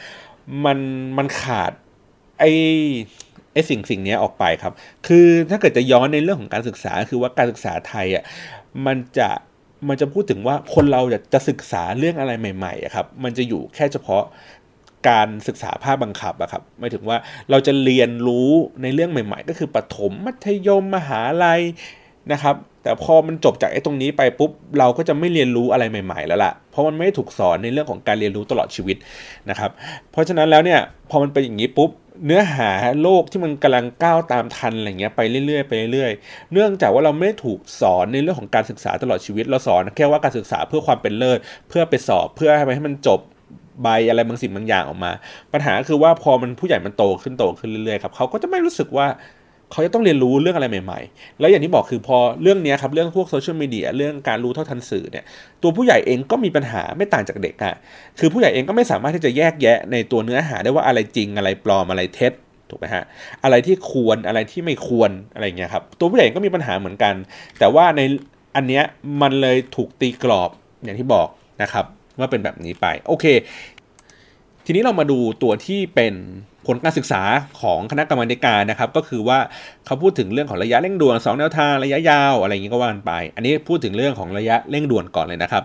มันขาดไอ้สิ่งนี้ออกไปครับคือถ้าเกิดจะย้อนในเรื่องของการศึกษาคือว่าการศึกษาไทยอ่ะมันจะพูดถึงว่าคนเราจะศึกษาเรื่องอะไรใหม่ๆครับมันจะอยู่แค่เฉพาะการศึกษาภาคบังคับอะครับหมายถึงว่าเราจะเรียนรู้ในเรื่องใหม่ๆก็คือประถมมัธยมมหาลัยนะครับแต่พอมันจบจากไอ้ตรงนี้ไปปุ๊บเราก็จะไม่เรียนรู้อะไรใหม่ๆแล้วล่ะเพราะมันไม่ได้ถูกสอนในเรื่องของการเรียนรู้ตลอดชีวิตนะครับเพราะฉะนั้นแล้วเนี่ยพอมันเป็นอย่างนี้ปุ๊บเนื้อหาโลกที่มันกำลังก้าวตามทันอะไรเงี้ยไปเรื่อยๆไปเรื่อยๆเนื่องจากว่าเราไม่ได้ถูกสอนในเรื่องของการศึกษาตลอดชีวิตเราสอนแค่ว่าการศึกษาเพื่อความเป็นเลิศเพื่อไปสอบเพื่อให้มันจบใบอะไรบางสิ่งบางอย่างออกมาปัญหาคือว่าพอมันผู้ใหญ่มันโตขึ้นเรื่อยๆครับเขาก็จะไม่รู้สึกว่าเขาจะต้องเรียนรู้เรื่องอะไรใหม่ๆแล้วอย่างที่บอกคือพอเรื่องนี้ครับเรื่องพวกโซเชียลมีเดียเรื่องการรู้เท่าทันสื่อเนี่ยตัวผู้ใหญ่เองก็มีปัญหาไม่ต่างจากเด็กอะคือผู้ใหญ่เองก็ไม่สามารถที่จะแยกแยะในตัวเนื้อหาได้ว่าอะไรจริงอะไรปลอมอะไรเท็จถูกไหมฮะอะไรที่ควรอะไรที่ไม่ควรอะไรอย่างเงี้ยครับตัวผู้ใหญ่ก็มีปัญหาเหมือนกันแต่ว่าในอันเนี้ยมันเลยถูกตีกรอบอย่างที่บอกนะครับว่าเป็นแบบนี้ไปโอเคทีนี้เรามาดูตัวที่เป็นผลการศึกษาของคณะกรรมการนะครับก็คือว่าเขาพูดถึงเรื่องของระยะเร่งด่วน2แนวทางระยะยาวอะไรอย่างนี้ก็ว่ากันไปอันนี้พูดถึงเรื่องของระยะเร่งด่วนก่อนเลยนะครับ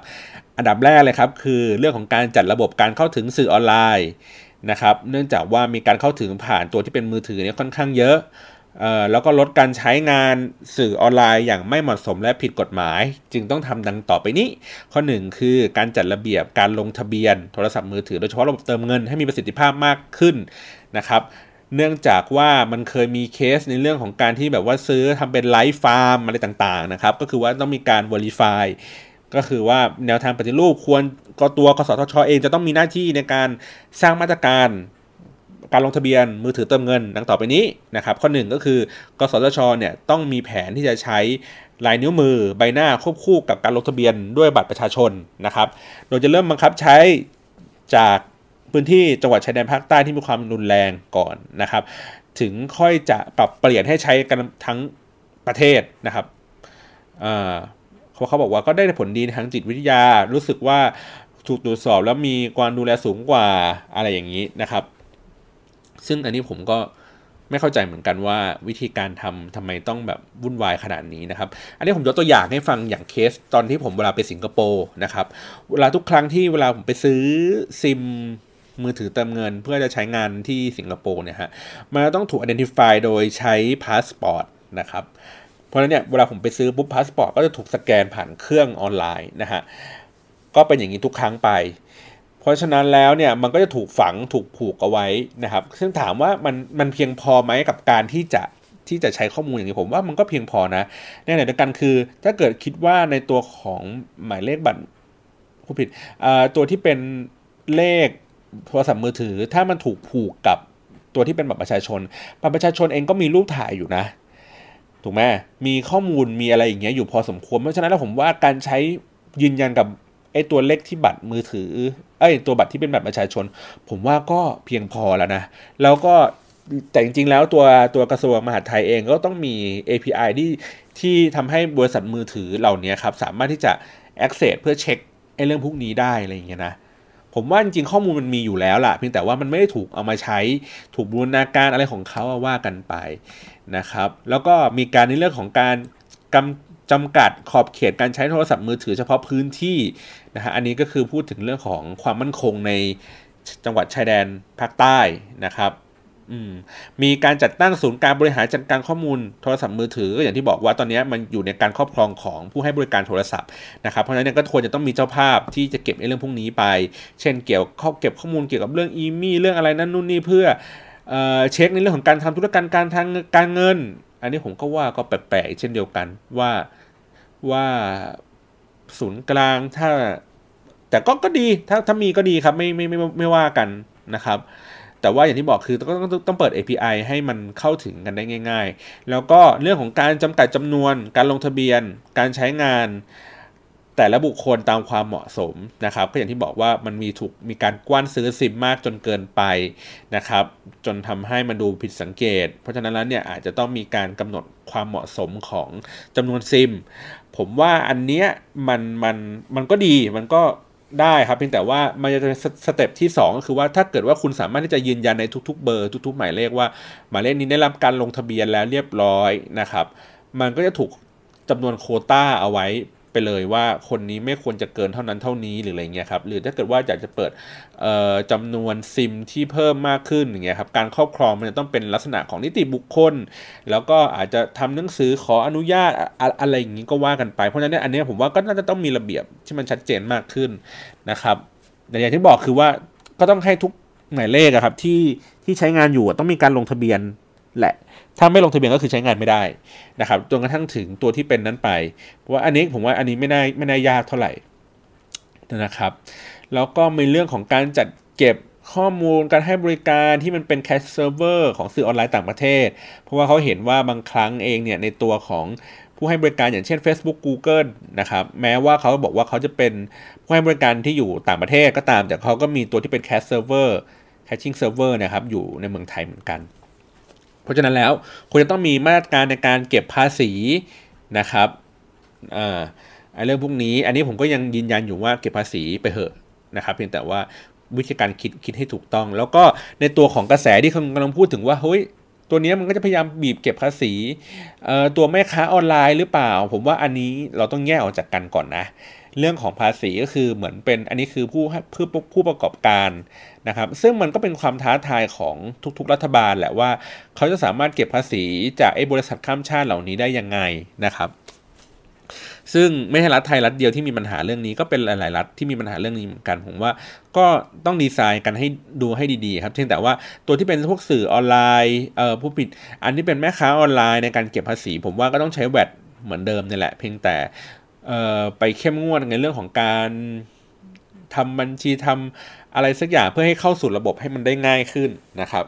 อันดับแรกเลยครับคือเรื่องของการจัดระบบการเข้าถึงสื่อออนไลน์นะครับเนื่องจากว่ามีการเข้าถึงผ่านตัวที่เป็นมือถือเนี่ยค่อนข้างเยอะแล้วก็ลดการใช้งานสื่อออนไลน์อย่างไม่เหมาะสมและผิดกฎหมายจึงต้องทำดังต่อไปนี้ข้อ1คือการจัดระเบียบการลงทะเบียนโทรศัพท์มือถือโดยเฉพาะระบบเติมเงินให้มีประสิทธิภาพมากขึ้นนะครับเนื่องจากว่ามันเคยมีเคสในเรื่องของการที่แบบว่าซื้อทำเป็นไลฟ์ฟาร์มอะไรต่างๆนะครับก็คือว่าต้องมีการ verify ก็คือว่าแนวทางปฏิรูปควรก็ตัวกสทช.เองจะต้องมีหน้าที่ในการสร้างมาตรการการลงทะเบียนมือถือเติมเงินดังต่อไปนี้นะครับข้อ1ก็คือกสทช.เนี่ยต้องมีแผนที่จะใช้ลายนิ้วมือใบหน้าควบคู่กับการลงทะเบียนด้วยบัตรประชาชนนะครับโดยจะเริ่มบังคับใช้จากพื้นที่จังหวัดชายแดนภาคใต้ที่มีความรุนแรงก่อนนะครับถึงค่อยจะปรับเปลี่ยนให้ใช้กันทั้งประเทศนะครับเขาบอกว่าก็ได้ผลดีทางจิตวิทยารู้สึกว่าถูกตรวจสอบแล้วมีความดูแลสูงกว่าอะไรอย่างนี้นะครับซึ่งอันนี้ผมก็ไม่เข้าใจเหมือนกันว่าวิธีการทำไมต้องแบบวุ่นวายขนาดนี้นะครับอันนี้ผมยกตัวอย่างให้ฟังอย่างเคสตอนที่ผมเวลาไปสิงคโปร์นะครับเวลาทุกครั้งที่เวลาผมไปซื้อซิมมือถือเติมเงินเพื่อจะใช้งานที่สิงคโปร์เนี่ยฮะมันต้องถูก identify โดยใช้พาสปอร์ตนะครับเพราะฉะนั้นเนี่ยเวลาผมไปซื้อปุ๊บพาสปอร์ตก็จะถูกสแกนผ่านเครื่องออนไลน์นะฮะก็เป็นอย่างนี้ทุกครั้งไปเพราะฉะนั้นแล้วเนี่ยมันก็จะถูกฝังถูกผูกเอาไว้นะครับซึ่งถามว่ามันเพียงพอไหมกับการที่จะใช้ข้อมูลอย่างนี้ผมว่ามันก็เพียงพอนะในขณะเดียวกันคือถ้าเกิดคิดว่าในตัวของหมายเลขบัตรผู้ผิดตัวที่เป็นเลขโทรศัพท์มือถือถ้ามันถูกผูกกับตัวที่เป็นบัตรประชาชนบัตรประชาชนเองก็มีรูปถ่ายอยู่นะถูกไหมมีข้อมูลมีอะไรอย่างเงี้ยอยู่พอสมควรเพราะฉะนั้นแล้วผมว่าการใช้ยืนยันกับไอ้ตัวเลขที่บัตรมือถือตัวบัตรที่เป็นบัตรประชาชนผมว่าก็เพียงพอแล้วนะแล้วก็แต่จริงๆแล้วตัวกระทรวงมหาดไทยเองก็ต้องมี API ที่ทำให้บริษัทมือถือเหล่านี้ครับสามารถที่จะ access เพื่อเช็คไอ้เรื่องพวกนี้ได้อะไรอย่างเงี้ยนะผมว่าจริงๆข้อมูลมันมีอยู่แล้วล่ะเพียงแต่ว่ามันไม่ได้ถูกเอามาใช้ถูกบูรณาการอะไรของเขาว่ากันไปนะครับแล้วก็มีการในเรื่องของการจำกัดขอบเขตการใช้โทรศัพท์มือถือเฉพาะพื้นที่นะฮะอันนี้ก็คือพูดถึงเรื่องของความมั่นคงในจังหวัดชายแดนภาคใต้นะครับ มีการจัดตั้งศูนย์การบริหารจัดการข้อมูลโทรศัพท์มือถือก็อย่างที่บอกว่าตอนนี้มันอยู่ในการครอบครองของผู้ให้บริการโทรศัพท์นะครับเพราะฉะนั้นก็ควรจะต้องมีเจ้าภาพที่จะเก็บเรื่องพวกนี้ไปเช่นเก็บข้อมูลเกี่ยวกับเรื่องอีเมลเรื่องอะไรนั่นนู่นนี่เพื่อเช็คในเรื่องของการทำธุรกรรมการทางการเงินอันนี้ผมก็ว่าก็แปลกๆเช่นเดียวกันว่าศูนย์กลางถ้าแต่ก็ดีถ้ามีก็ดีครับไม่ว่ากันนะครับแต่ว่าอย่างที่บอกคือต้องเปิด API ให้มันเข้าถึงกันได้ง่ายๆแล้วก็เรื่องของการจำกัดจำนวนการลงทะเบียนการใช้งานแต่ละบุคคลตามความเหมาะสมนะครับก็อย่างที่บอกว่ามันมีการกว้านซื้อซิมมากจนเกินไปนะครับจนทำให้มันดูผิดสังเกตเพราะฉะนั้นแล้วเนี่ยอาจจะต้องมีการกำหนดความเหมาะสมของจำนวนซิมผมว่าอันเนี้ยมันก็ดีมันก็ได้ครับเพียงแต่ว่ามันจะเป็นสเต็ปที่2ก็คือว่าถ้าเกิดว่าคุณสามารถที่จะยืนยันในทุกๆเบอร์ทุกๆหมายเลขว่าหมายเลขนี้ได้รับการลงทะเบียนแล้วเรียบร้อยนะครับมันก็จะถูกจำนวนโควต้าเอาไว้ไปเลยว่าคนนี้ไม่ควรจะเกินเท่านั้นเท่านี้หรืออะไรเงี้ยครับหรือถ้าเกิดว่าอยากจะเปิดจำนวนซิมที่เพิ่มมากขึ้นอย่างเงี้ยครับการครอบครองมันจะต้องเป็นลักษณะของนิติบุคคลแล้วก็อาจจะทำหนังสือขออนุญาตอะไรอย่างงี้ก็ว่ากันไปเพราะฉะนั้นอันนี้ผมว่าก็น่าจะต้องมีระเบียบที่มันชัดเจนมากขึ้นนะครับแต่อย่างที่บอกคือว่าก็ต้องให้ทุกหมายเลขครับที่ใช้งานอยู่ต้องมีการลงทะเบียนแหละถ้าไม่ลงทะเบียนก็คือใช้งานไม่ได้นะครับจนกระทั่งถึงตัวที่เป็นนั้นไปเพราะว่าอันนี้ผมว่าอันนี้ไม่น่ายากเท่าไหร่นะครับแล้วก็มีเรื่องของการจัดเก็บข้อมูลการให้บริการที่มันเป็นแคชเซิร์ฟเวอร์ของสื่อออนไลน์ต่างประเทศเพราะว่าเขาเห็นว่าบางครั้งเองเนี่ยในตัวของผู้ให้บริการอย่างเช่น Facebook Google นะครับแม้ว่าเขาบอกว่าเขาจะเป็นผู้ให้บริการที่อยู่ต่างประเทศก็ตามแต่เขาก็มีตัวที่เป็นแคชเซิร์ฟเวอร์แคชชิ่งเซิร์ฟเวอร์นะครับอยู่ในเมืองไทยเหมือนกันเพราะฉะนั้นแล้วควรจะต้องมีมาตรการในการเก็บภาษีนะครับเรื่องพวกนี้อันนี้ผมก็ยังยืนยันอยู่ว่าเก็บภาษีไปเหอะนะครับเพียงแต่ว่าวิธีการคิดให้ถูกต้องแล้วก็ในตัวของกระแสที่กำลังพูดถึงว่าเฮ้ยตัวนี้มันก็จะพยายามบีบเก็บภาษีตัวแม่ค้าออนไลน์หรือเปล่าผมว่าอันนี้เราต้องแยกออกจากกันก่อนนะเรื่องของภาษีก็คือเหมือนเป็นอันนี้คือผู้ประกอบการนะครับซึ่งมันก็เป็นความท้าทายของทุกๆรัฐบาลแหละว่าเขาจะสามารถเก็บภาษีจากไอ้บริษัทข้ามชาติเหล่านี้ได้ยังไงนะครับซึ่งไม่ใช่รัฐไทยรัฐเดียวที่มีปัญหาเรื่องนี้ก็เป็นหลายๆรัฐที่มีปัญหาเรื่องนี้เหมือนกันผมว่าก็ต้องดีไซน์กันให้ดูให้ดีๆครับเช่นแต่ว่าตัวที่เป็นพวกสื่อออนไลน์ผู้ปิดอันที่เป็นแม่ค้าออนไลน์ในการเก็บภาษีผมว่าก็ต้องใช้แวดเหมือนเดิมนี่แหละเพียงแต่ไปเข้มงวดในเรื่องของการทำบัญชีทำอะไรสักอย่างเพื่อให้เข้าสู่ระบบให้มันได้ง่ายขึ้นนะครับ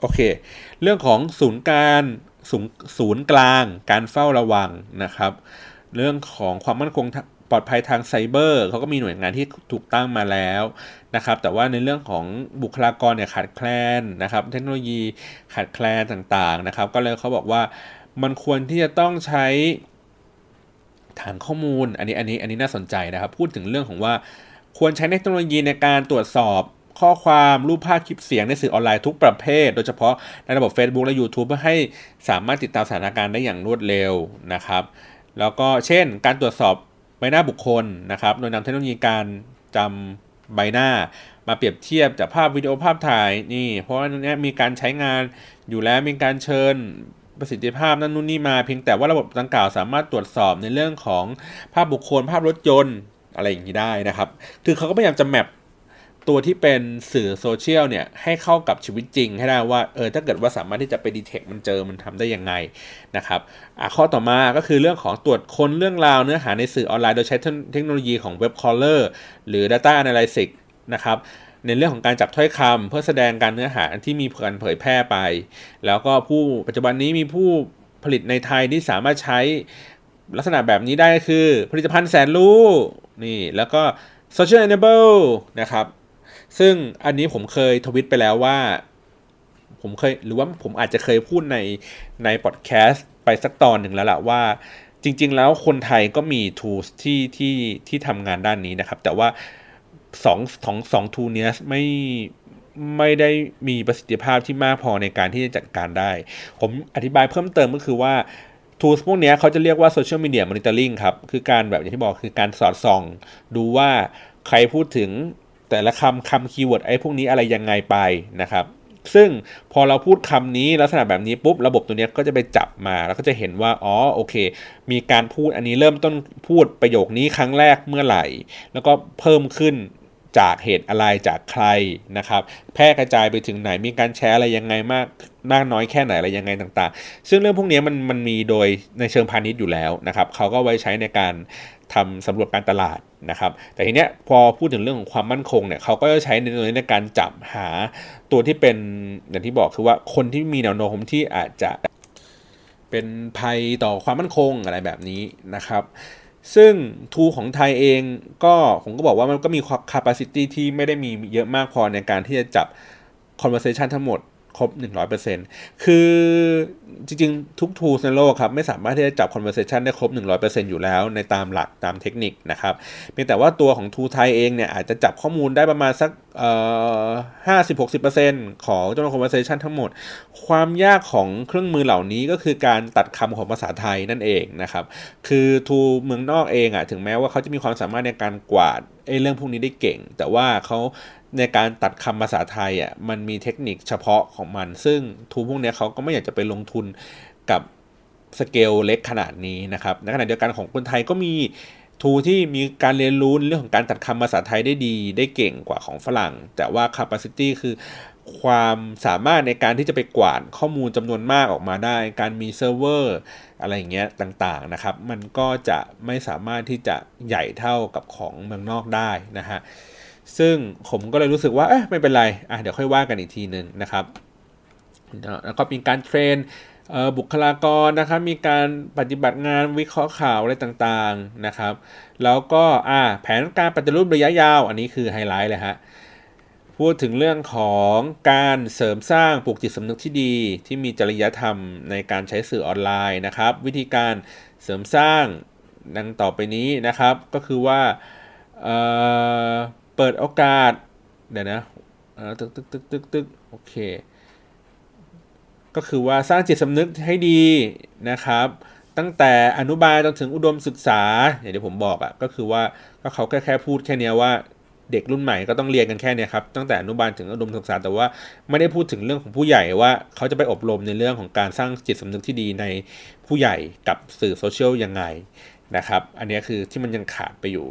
โอเคเรื่องของศูนย์กลางการเฝ้าระวังนะครับเรื่องของความมั่นคงปลอดภัยทางไซเบอร์เขาก็มีหน่วยงานที่ถูกตั้งมาแล้วนะครับแต่ว่าในเรื่องของบุคลากรเนี่ยขาดแคลนนะครับเทคโนโลยีขาดแคลนต่างๆนะครับก็เลยเขาบอกว่ามันควรที่จะต้องใช้ฐานข้อมูลอันนี้น่าสนใจนะครับพูดถึงเรื่องของว่าควรใช้เทคโนโลยีในการตรวจสอบข้อความรูปภาพคลิปเสียงในสื่อออนไลน์ทุกประเภทโดยเฉพาะในระบบ Facebook และ YouTube เพื่อให้สามารถติดตามสถานการณ์ได้อย่างรวดเร็วนะครับแล้วก็เช่นการตรวจสอบใบหน้าบุคคลนะครับโดยนำเทคโนโลยีการจำใบหน้ามาเปรียบเทียบจากภาพวิดีโอภาพถ่ายนี่เพราะว่านี้มีการใช้งานอยู่แล้วมีการเชิญประสิทธิภาพนั่นนู่นนี่มาเพียงแต่ว่าระบบดังกล่าวสามารถตรวจสอบในเรื่องของภาพบุคคลภาพรถยนต์อะไรอย่างนี้ได้นะครับคือเขาก็พยายามจะแมปตัวที่เป็นสื่อโซเชียลเนี่ยให้เข้ากับชีวิตจริงให้ได้ว่าถ้าเกิดว่าสามารถที่จะไปดีเทคมันเจอมันทำได้ยังไงนะครับข้อต่อมาก็คือเรื่องของตรวจค้นเรื่องราวเนื้อหาในสื่อออนไลน์โดยใช้เทคโนโลยีของ Web Crawler หรือ Data Analytics นะครับในเรื่องของการจับถ้อยคำเพื่อแสดงการเนื้อหาที่มีการเผยแพร่ไปแล้วก็ผู้ปัจจุบันนี้มีผู้ผลิตในไทยที่สามารถใช้ลักษณะแบบนี้ได้คือผลิตภัณฑ์แสนรู้นี่แล้วก็ Social Enable นะครับซึ่งอันนี้ผมเคยทวิตไปแล้วว่าผมเคยหรือว่าผมอาจจะเคยพูดในพอดแคสต์ไปสักตอนหนึ่งแล้วล่ะว่าจริงๆแล้วคนไทยก็มี tools ที่ทำงานด้านนี้นะครับแต่ว่า2 tool เนี้ยไม่ได้มีประสิทธิภาพที่มากพอในการที่จะจัดการได้ผมอธิบายเพิ่มเติมก็คือว่า tools พวกนี้เขาจะเรียกว่า social media monitoring ครับคือการแบบอย่างที่บอกคือการสอดส่องดูว่าใครพูดถึงแต่ละคำคีย์เวิร์ดไอ้พวกนี้อะไรยังไงไปนะครับ ซึ่งพอเราพูดคำนี้ลักษณะแบบนี้ปุ๊บระบบตัวนี้ก็จะไปจับมาแล้วก็จะเห็นว่าอ๋อโอเคมีการพูดอันนี้เริ่มต้นพูดประโยคนี้ครั้งแรกเมื่อไหร่แล้วก็เพิ่มขึ้นจากเหตุอะไรจากใครนะครับแพร่กระจายไปถึงไหนมีการแชร์อะไรยังไงมากน้อยแค่ไหนอะไรยังไงต่างๆซึ่งเรื่องพวกนี้มันมีโดยในเชิงพาณิชย์อยู่แล้วนะครับเขาก็ไว้ใช้ในการทำสำรวจการตลาดนะครับแต่ทีเนี้ยพอพูดถึงเรื่องของความมั่นคงเนี่ยเขาก็จะใช้ในตัวนี้ในการจับหาตัวที่เป็นอย่างที่บอกคือว่าคนที่มีแนวโน้มที่อาจจะเป็นภัยต่อความมั่นคงอะไรแบบนี้นะครับซึ่งทูของไทยเองก็ผมก็บอกว่ามันก็มี capacity ที่ไม่ได้มีเยอะมากพอในการที่จะจับ conversation ทั้งหมดครบ 100% คือจริงๆทุก tools ในโลกครับไม่สามารถที่จะจับ conversation ได้ครบ 100% อยู่แล้วในตามหลักตามเทคนิคนะครับเพียงแต่ว่าตัวของ tool ไทยเองเนี่ยอาจจะจับข้อมูลได้ประมาณสัก50-60% ของจำนวน conversation ทั้งหมดความยากของเครื่องมือเหล่านี้ก็คือการตัดคำของภาษาไทยนั่นเองนะครับคือ tool เมืองนอกเองอ่ะถึงแม้ว่าเขาจะมีความสามารถในการกวาดเรื่องพวกนี้ได้เก่งแต่ว่าเขาในการตัดคำภาษาไทยอ่ะมันมีเทคนิคเฉพาะของมันซึ่งทูพวกนี้เขาก็ไม่อยากจะไปลงทุนกับสเกลเล็กขนาดนี้นะครับในขณะเดียวกันของคนไทยก็มีทูที่มีการเรียนรู้เรื่องของการตัดคำภาษาไทยได้ดีได้เก่งกว่าของฝรั่งแต่ว่า capacity คือความสามารถในการที่จะไปกวาดข้อมูลจำนวนมากออกมาได้การมีเซิร์ฟเวอร์อะไรอย่างเงี้ยต่างๆนะครับมันก็จะไม่สามารถที่จะใหญ่เท่ากับของเมืองนอกได้นะฮะซึ่งผมก็เลยรู้สึกว่าไม่เป็นไรเดี๋ยวค่อยว่ากันอีกทีนึงนะครับแล้วก็มีการเทรนบุคลากรนะครับมีการปฏิบัติงานวิเคราะห์ข่าวอะไรต่างๆนะครับแล้วก็แผนการปฏิรูประยะยาวอันนี้คือไฮไลท์เลยฮะพูดถึงเรื่องของการเสริมสร้างปลูกจิตสำนึกที่ดีที่มีจริยธรรมในการใช้สื่อออนไลน์นะครับวิธีการเสริมสร้างดังต่อไปนี้นะครับก็คือว่าเปิดโอกาสโอเคก็คือว่าสร้างจิตสำนึกให้ดีนะครับตั้งแต่อนุบาลจนถึงอุดมศึกษาอย่างที่ผมบอกอ่ะก็คือว่าก็เขาแค่พูดแค่นี้ว่าเด็กรุ่นใหม่ก็ต้องเรียนกันแค่นี้ครับตั้งแต่อนุบาลถึงอุดมศึกษาแต่ว่าไม่ได้พูดถึงเรื่องของผู้ใหญ่ว่าเขาจะไปอบรมในเรื่องของการสร้างจิตสำนึกที่ดีในผู้ใหญ่กับสื่อโซเชียลยังไงนะครับอันนี้คือที่มันยังขาดไปอยู่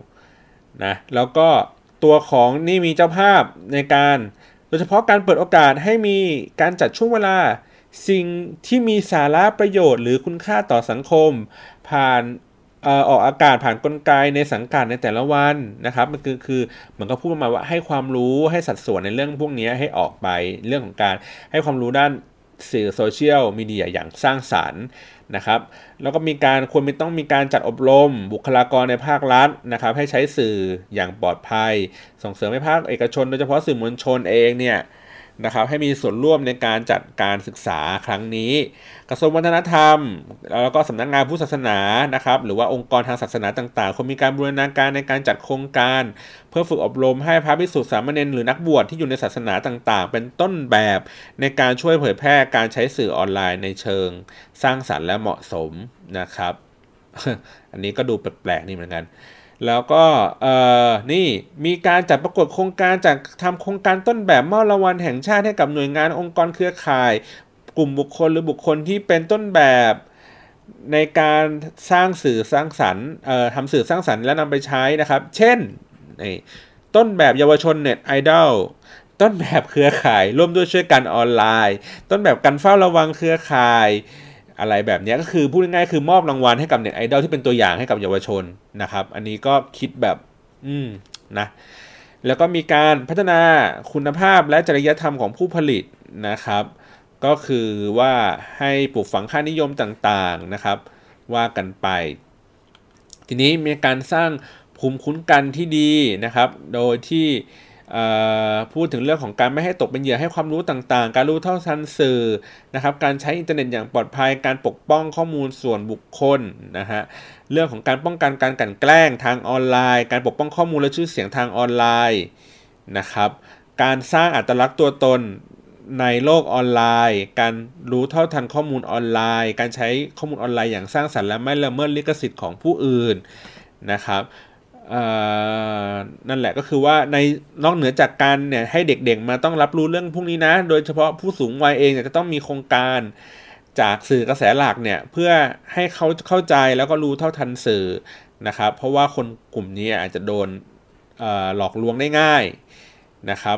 นะแล้วก็ตัวของนี่มีเจ้าภาพในการโดยเฉพาะการเปิดโอกาสให้มีการจัดช่วงเวลาสิ่งที่มีสาระประโยชน์หรือคุณค่าต่อสังคมผ่านออกอากาศผ่านกลไกในสังกัดในแต่ละวันนะครับมันคือเหมือนก็พูดมาว่าให้ความรู้ให้สัดส่วนในเรื่องพวกนี้ให้ออกไปเรื่องของการให้ความรู้ด้านสื่อโซเชียลมีเดียอย่างสร้างสรรค์นะครับแล้วก็มีการควรไม่ต้องมีการจัดอบรมบุคลากรในภาครัฐนะครับให้ใช้สื่ออย่างปลอดภัยส่งเสริมให้ภาคเอกชนโดยเฉพาะสื่อมวลชนเองเนี่ยนะครับให้มีส่วนร่วมในการจัดการศึกษาครั้งนี้กระทรวงวัฒนธรรมแล้วก็สำนักงานพุทธศาสนานะครับหรือว่าองค์กรทางศาสนาต่างๆควรมีการบูรณาการในการจัดโครงการเพื่อฝึกอบรมให้พระภิกษุสามเณรหรือนักบวชที่อยู่ในศาสนาต่างๆเป็นต้นแบบในการช่วยเผยแพร่การใช้สื่อออนไลน์ในเชิงสร้างสรรค์และเหมาะสมนะครับ อันนี้ก็ดูแปลกๆนี่เหมือนกันแล้วก็นี่มีการจัดประกวดโครงการจัดทำโครงการต้นแบบมอบรางวัลแห่งชาติให้กับหน่วยงานองค์กรเครือข่ายกลุ่มบุคคลหรือบุคคลที่เป็นต้นแบบในการสร้างสื่อสร้างสรรค์ทำสื่อสร้างสรรค์และนำไปใช้นะครับเช่นต้นแบบเยาวชนเน็ตไอดอลต้นแบบเครือข่ายร่วมด้วยช่วยกันออนไลน์ต้นแบบการเฝ้าระวังเครือข่ายอะไรแบบนี้ก็คือพูดง่ายๆคือมอบรางวัลให้กับเน็ตไอดอลที่เป็นตัวอย่างให้กับเยาวชนนะครับอันนี้ก็คิดแบบนะแล้วก็มีการพัฒนาคุณภาพและจริยธรรมของผู้ผลิตนะครับก็คือว่าให้ปลูกฝังค่านิยมต่างๆนะครับว่ากันไปทีนี้มีการสร้างภูมิคุ้มกันที่ดีนะครับโดยที่พูดถึงเรื่องของการไม่ให้ตกเป็นเหยื่อให้ความรู้ต่างๆการรู้เท่าทันสื่อนะครับการใช้อินเทอร์เน็ตอย่างปลอดภัยการปกป้องข้อมูลส่วนบุคคลนะฮะเรื่องของการป้องกันการกลั่นแกล้งทางออนไลน์การปกป้องข้อมูลและชื่อเสียงทางออนไลน์นะครับการสร้างอัตลักษณ์ตัวตนในโลกออนไลน์การรู้เท่าทันข้อมูลออนไลน์การใช้ข้อมูลออนไลน์อย่างสร้างสรรค์และไม่ละเมิดลิขสิทธิ์ของผู้อื่นนะครับ นั่นแหละก็คือว่าในนอกเหนือจากการเนี่ยให้เด็กๆมาต้องรับรู้เรื่องพวกนี้นะโดยเฉพาะผู้สูงวัยเองเนี่ยจะต้องมีโครงการจากสื่อกระแสหลักเนี่ยเพื่อให้เขาเข้าใจแล้วก็รู้เท่าทันสื่อนะครับเพราะว่าคนกลุ่มนี้อาจจะโดนหลอกลวงได้ง่ายนะครับ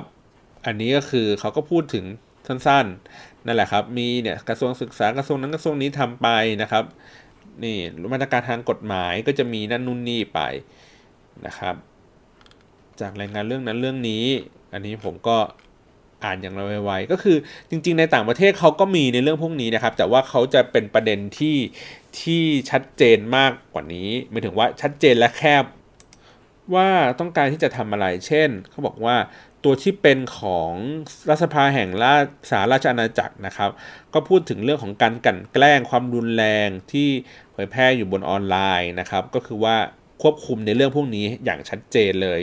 อันนี้ก็คือเขาก็พูดถึงสั้นๆนั่นแหละครับมีเนี่ยกระทรวงศึกษากระทรวงนั้นกระทรวงนี้ทำไปนะครับนี่มาตรการทางกฎหมายก็จะมีนั่นนู่นนี่ไปนะครับจากรายงานเรื่องนั้นเรื่องนี้อันนี้ผมก็อ่านอย่างไวๆก็คือจริงๆในต่างประเทศเขาก็มีในเรื่องพวกนี้นะครับแต่ว่าเขาจะเป็นประเด็นที่ชัดเจนมากกว่านี้หมายถึงว่าชัดเจนและแคบว่าต้องการที่จะทำอะไรเช่นเขาบอกว่าตัวที่เป็นของรัฐสภาแห่งสหราชอาณาจักรนะครับก็พูดถึงเรื่องของการกลั่นแกล้งความรุนแรงที่เผยแพร่อยู่บนออนไลน์นะครับก็คือว่าควบคุมในเรื่องพวกนี้อย่างชัดเจนเลย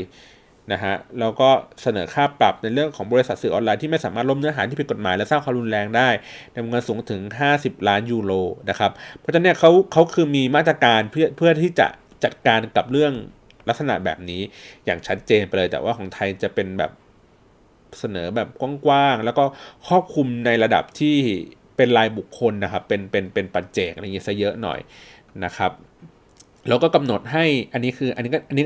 นะฮะแล้วก็เสนอค่าปรับในเรื่องของบริษัทสื่อออนไลน์ที่ไม่สามารถล้มเนื้อหาที่ผิดกฎหมายและสร้างความรุนแรงได้ในวงเงินสูงถึง50 ล้านยูโรนะครับเพราะฉะนั้นเขาคือมีมาตรการเพื่อที่จะจัดการกับเรื่องลักษณะแบบนี้อย่างชัดเจนไปเลยแต่ว่าของไทยจะเป็นแบบเสนอแบบกว้างๆแล้วก็ครอบคลุมในระดับที่เป็นรายบุคคลนะครับเป็นปัจเจกอะไรอย่างเงี้ยซะเยอะหน่อยนะครับแล้วก็กำหนดให้อันนี้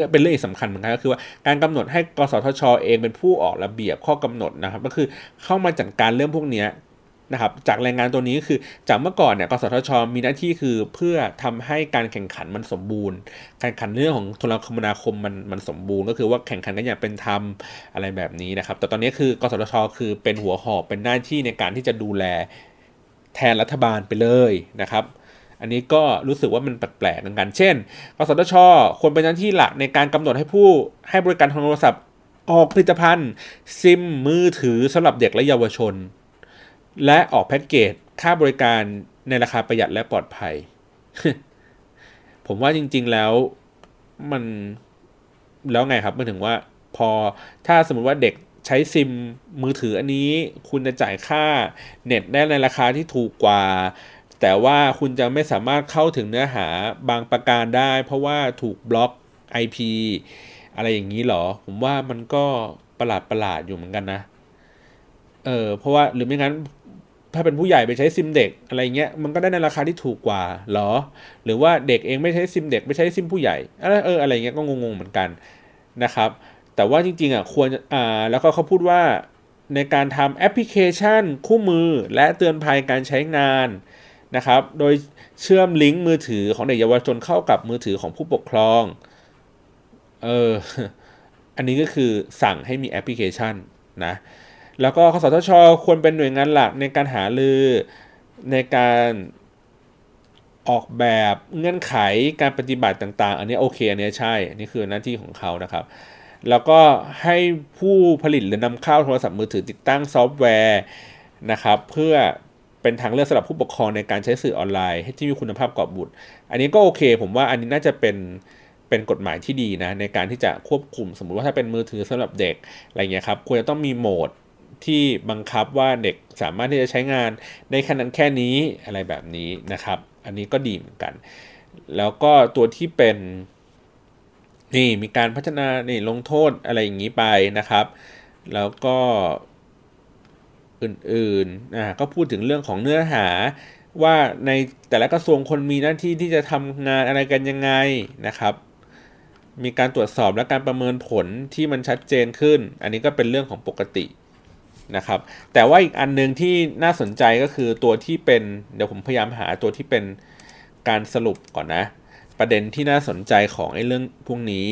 ก็เป็นเรื่องสำคัญเหมือนกันก็คือว่าการกำหนดให้กสทช.เองเป็นผู้ออกระเบียบข้อกำหนดนะครับก็คือเข้ามาจัดการเรื่องพวกนี้นะครับจากรายงานตัวนี้ก็คือจากเมื่อก่อนเนี่ยกสทช.มีหน้าที่คือเพื่อทำให้การแข่งขันมันสมบูรณ์การแข่งขันเรื่องของโทรคมนาคมมันสมบูรณ์ก็คือว่าแข่งขันกันอย่างเป็นธรรมอะไรแบบนี้นะครับแต่ตอนนี้คือกสทช.คือเป็นหัวหอกเป็นหน้าที่ในการที่จะดูแลแทนรัฐบาลไปเลยนะครับอันนี้ก็รู้สึกว่ามันแปลกๆเหมือนกันเช่นกสทช.ควรเป็นหน้าที่หลักในการกำหนดให้ผู้ให้บริการโทรศัพท์ออกผลิตภัณฑ์ซิมมือถือสำหรับเด็กและเยาวชนและออกแพ็กเกจค่าบริการในราคาประหยัดและปลอดภัย ผมว่าจริงๆแล้วมันแล้วไงครับหมายถึงว่าพอถ้าสมมติว่าเด็กใช้ซิมมือถืออันนี้คุณจะจ่ายค่าเน็ตได้ในราคาที่ถูกกว่าแต่ว่าคุณจะไม่สามารถเข้าถึงเนื้อหาบางประการได้เพราะว่าถูกบล็อก IP อะไรอย่างนี้หรอผมว่ามันก็ประหลาดอยู่เหมือนกันนะเพราะว่าหรือไม่งั้นถ้าเป็นผู้ใหญ่ไปใช้ซิมเด็กอะไรเงี้ยมันก็ได้ในราคาที่ถูกกว่าหรอหรือว่าเด็กเองไม่ใช้ซิมเด็กไม่ใช้ซิมผู้ใหญ่อะไรเงี้ยก็งงๆเหมือนกันนะครับแต่ว่าจริงๆควรแล้วก็เขาพูดว่าในการทำแอปพลิเคชันคู่มือและเตือนภัยการใช้งานนะครับโดยเชื่อมลิงก์มือถือของเด็กเยาวชนเข้ากับมือถือของผู้ปกครองอันนี้ก็คือสั่งให้มีแอปพลิเคชันนะแล้วก็กสทช.ควรเป็นหน่วยงานหลักในการหารือในการออกแบบเงื่อนไขการปฏิบัติต่างๆอันนี้โอเคอันนี้ใช่อันนี้คือหน้าที่ของเขานะครับแล้วก็ให้ผู้ผลิตหรือนำเข้าโทรศัพท์มือถือติดตั้งซอฟต์แวร์นะครับเพื่อเป็นทางเลือกสำหรับผู้ปกครองในการใช้สื่อออนไลน์ให้ที่มีคุณภาพกรอบบุตรอันนี้ก็โอเคผมว่าอันนี้น่าจะเป็นกฎหมายที่ดีนะในการที่จะควบคุมสมมุติว่าถ้าเป็นมือถือสำหรับเด็กอะไรเงี้ยครับควรจะต้องมีโหมดที่บังคับว่าเด็กสามารถที่จะใช้งานได้แค่นี้อะไรแบบนี้นะครับอันนี้ก็ดีเหมือนกันแล้วก็ตัวที่เป็นนี่มีการพัฒนานี่ลงโทษอะไรอย่างนี้ไปนะครับแล้วก็อื่นๆก็พูดถึงเรื่องของเนื้อหาว่าในแต่ละกระทรวงคนมีหน้าที่ที่จะทำงานอะไรกันยังไงนะครับมีการตรวจสอบและการประเมินผลที่มันชัดเจนขึ้นอันนี้ก็เป็นเรื่องของปกตินะครับแต่ว่าอีกอันนึงที่น่าสนใจก็คือตัวที่เป็นเดี๋ยวผมพยายามหาตัวที่เป็นการสรุปก่อนนะประเด็นที่น่าสนใจของไอ้เรื่องพวกนี้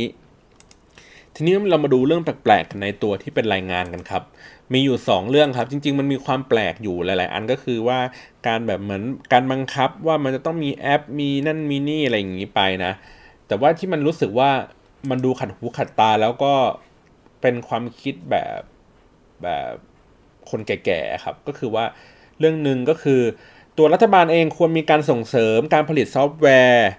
ทีนี้เรามาดูเรื่องแปลกๆในตัวที่เป็นรายงานกันครับมีอยู่2เรื่องครับจริงๆมันมีความแปลกอยู่หลายๆอันก็คือว่าการแบบเหมือนการบังคับว่ามันจะต้องมีแอปมีนั่นมีนี่อะไรอย่างนี้ไปนะแต่ว่าที่มันรู้สึกว่ามันดูขัดหูขัดตาแล้วก็เป็นความคิดแบบคนแก่ๆครับก็คือว่าเรื่องนึงก็คือตัวรัฐบาลเองควรมีการส่งเสริมการผลิตซอฟต์แวร์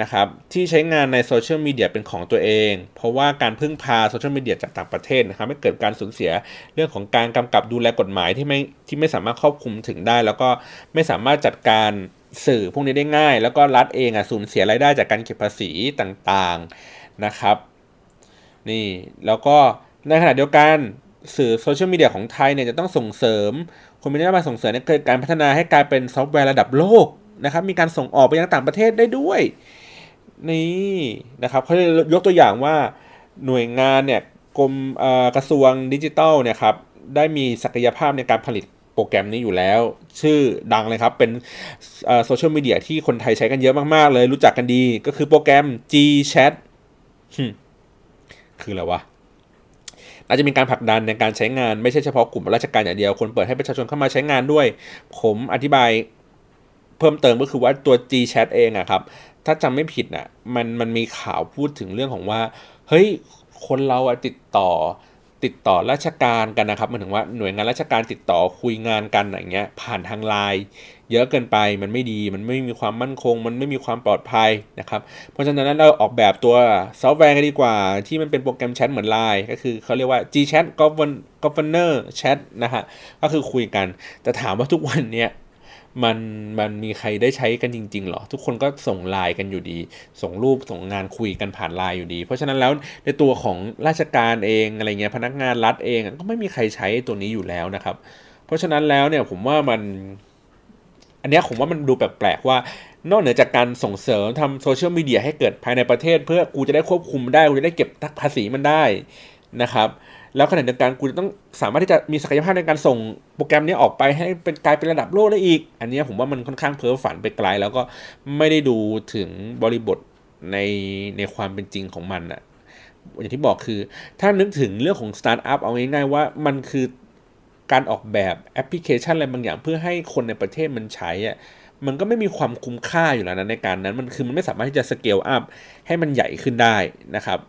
นะครับที่ใช้งานในโซเชียลมีเดียเป็นของตัวเองเพราะว่าการพึ่งพาโซเชียลมีเดียจากต่างประเทศนะครับไม่เกิดการสูญเสียเรื่องของการกำกับดูแลกฎหมายที่ไม่สามารถครอบคลุมถึงได้แล้วก็ไม่สามารถจัดการสื่อพวกนี้ได้ง่ายแล้วก็รัฐเองสูญเสียรายได้จากการเก็บภาษีต่างๆนะครับ นี่แล้วก็ในขณะเดียวกันสื่อโซเชียลมีเดียของไทยเนี่ยจะต้องส่งเสริมคนมีนโยบายส่งเสริมการพัฒนาให้กลายเป็นซอฟต์แวร์ระดับโลกนะครับมีการส่งออกไปยังต่างประเทศได้ด้วยนี่นะครับเขายกตัวอย่างว่าหน่วยงานเนี่ยกรมกระทรวงดิจิทัลเนี่ยครับได้มีศักยภาพในการผลิตโปรแกรมนี้อยู่แล้วชื่อดังเลยครับเป็นโซเชียลมีเดียที่คนไทยใช้กันเยอะมากๆเลยรู้จักกันดีก็คือโปรแกรม Gchat คืออะไรวะอาจจะมีการผลักดันในการใช้งานไม่ใช่เฉพาะกลุ่มราชการอย่างเดียวคนเปิดให้ประชาชนเข้ามาใช้งานด้วยผมอธิบายเพิ่มเติมก็คือว่าตัว Gchat เองอะครับถ้าจำไม่ผิดนะมันมีข่าวพูดถึงเรื่องของว่าเฮ้ยคนเราอะติดต่อราชการกันนะครับหมายถึงว่าหน่วยงานราชการติดต่อคุยงานกันอะไรเงี้ยผ่านทางไลน์เยอะเกินไปมันไม่ดีมันไม่มีความมั่นคงมันไม่มีความปลอดภัยนะครับเพราะฉะนั้นเราออกแบบตัวซอฟต์แวร์กันดีกว่าที่มันเป็นโปรแกรมแชทเหมือนไลน์ก็คือเขาเรียกว่า Gchat Governor Chat นะฮะก็คือคุยกันแต่ถามว่าทุกวันเนี้ยมันมีใครได้ใช้กันจริงๆหรอทุกคนก็ส่งไลน์กันอยู่ดีส่งรูปส่งงานคุยกันผ่านไลน์อยู่ดีเพราะฉะนั้นแล้วในตัวของราชการเองอะไรเงี้ยพนักงานรัฐเองก็ไม่มีใครใช้ตัวนี้อยู่แล้วนะครับเพราะฉะนั้นแล้วเนี่ยผมว่ามันดูแปลกๆว่านอกเหนือจากการส่งเสริมทำโซเชียลมีเดียให้เกิดภายในประเทศเพื่อกูจะได้ควบคุมได้กูจะได้เก็บภาษีมันได้นะครับแล้วขณะเดียวกันกูจะต้องสามารถที่จะมีศักยภาพในการส่งโปรแกรมนี้ออกไปให้เป็นกลายเป็นระดับโลกได้อีกอันนี้ผมว่ามันค่อนข้างเพ้อฝันไปไกลแล้วก็ไม่ได้ดูถึงบริบทในความเป็นจริงของมันอะอย่างที่บอกคือถ้านึกถึงเรื่องของสตาร์ทอัพเอาง่ายๆว่ามันคือการออกแบบแอปพลิเคชันอะไรบางอย่างเพื่อให้คนในประเทศมันใช้อะมันก็ไม่มีความคุ้มค่าอยู่แล้วนะในการนั้นมันไม่สามารถที่จะสเกลอัพให้มันใหญ่ขึ้นได้นะครับ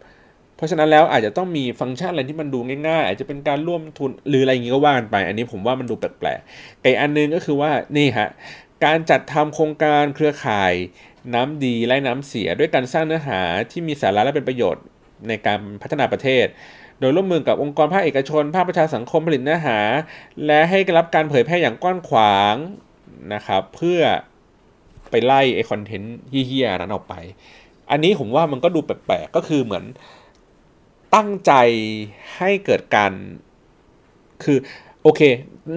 เพราะฉะนั้นแล้วอาจจะต้องมีฟังก์ชันอะไรที่มันดูง่ายๆอาจจะเป็นการร่วมทุนหรืออะไรอย่างงี้ก็ว่ากันไปอันนี้ผมว่ามันดูแปลกๆแต่อันนึงก็คือว่านี่ฮะการจัดทำโครงการเครือข่ายน้ำดีไร้น้ำเสียด้วยการสร้างเนื้อหาที่มีสาระและเป็นประโยชน์ในการพัฒนาประเทศโดยร่วมมือกับองค์กรภาคเอกชนภาคประชาสังคมผลิตเนื้อหาและให้รับการเผยแพร่อย่างกว้างขวางนะครับเพื่อไปไล่ไอ้คอนเทนต์เหี้ยๆนั้นออกไปอันนี้ผมว่ามันก็ดูแปลกๆก็คือเหมือนตั้งใจให้เกิดการคือโอเค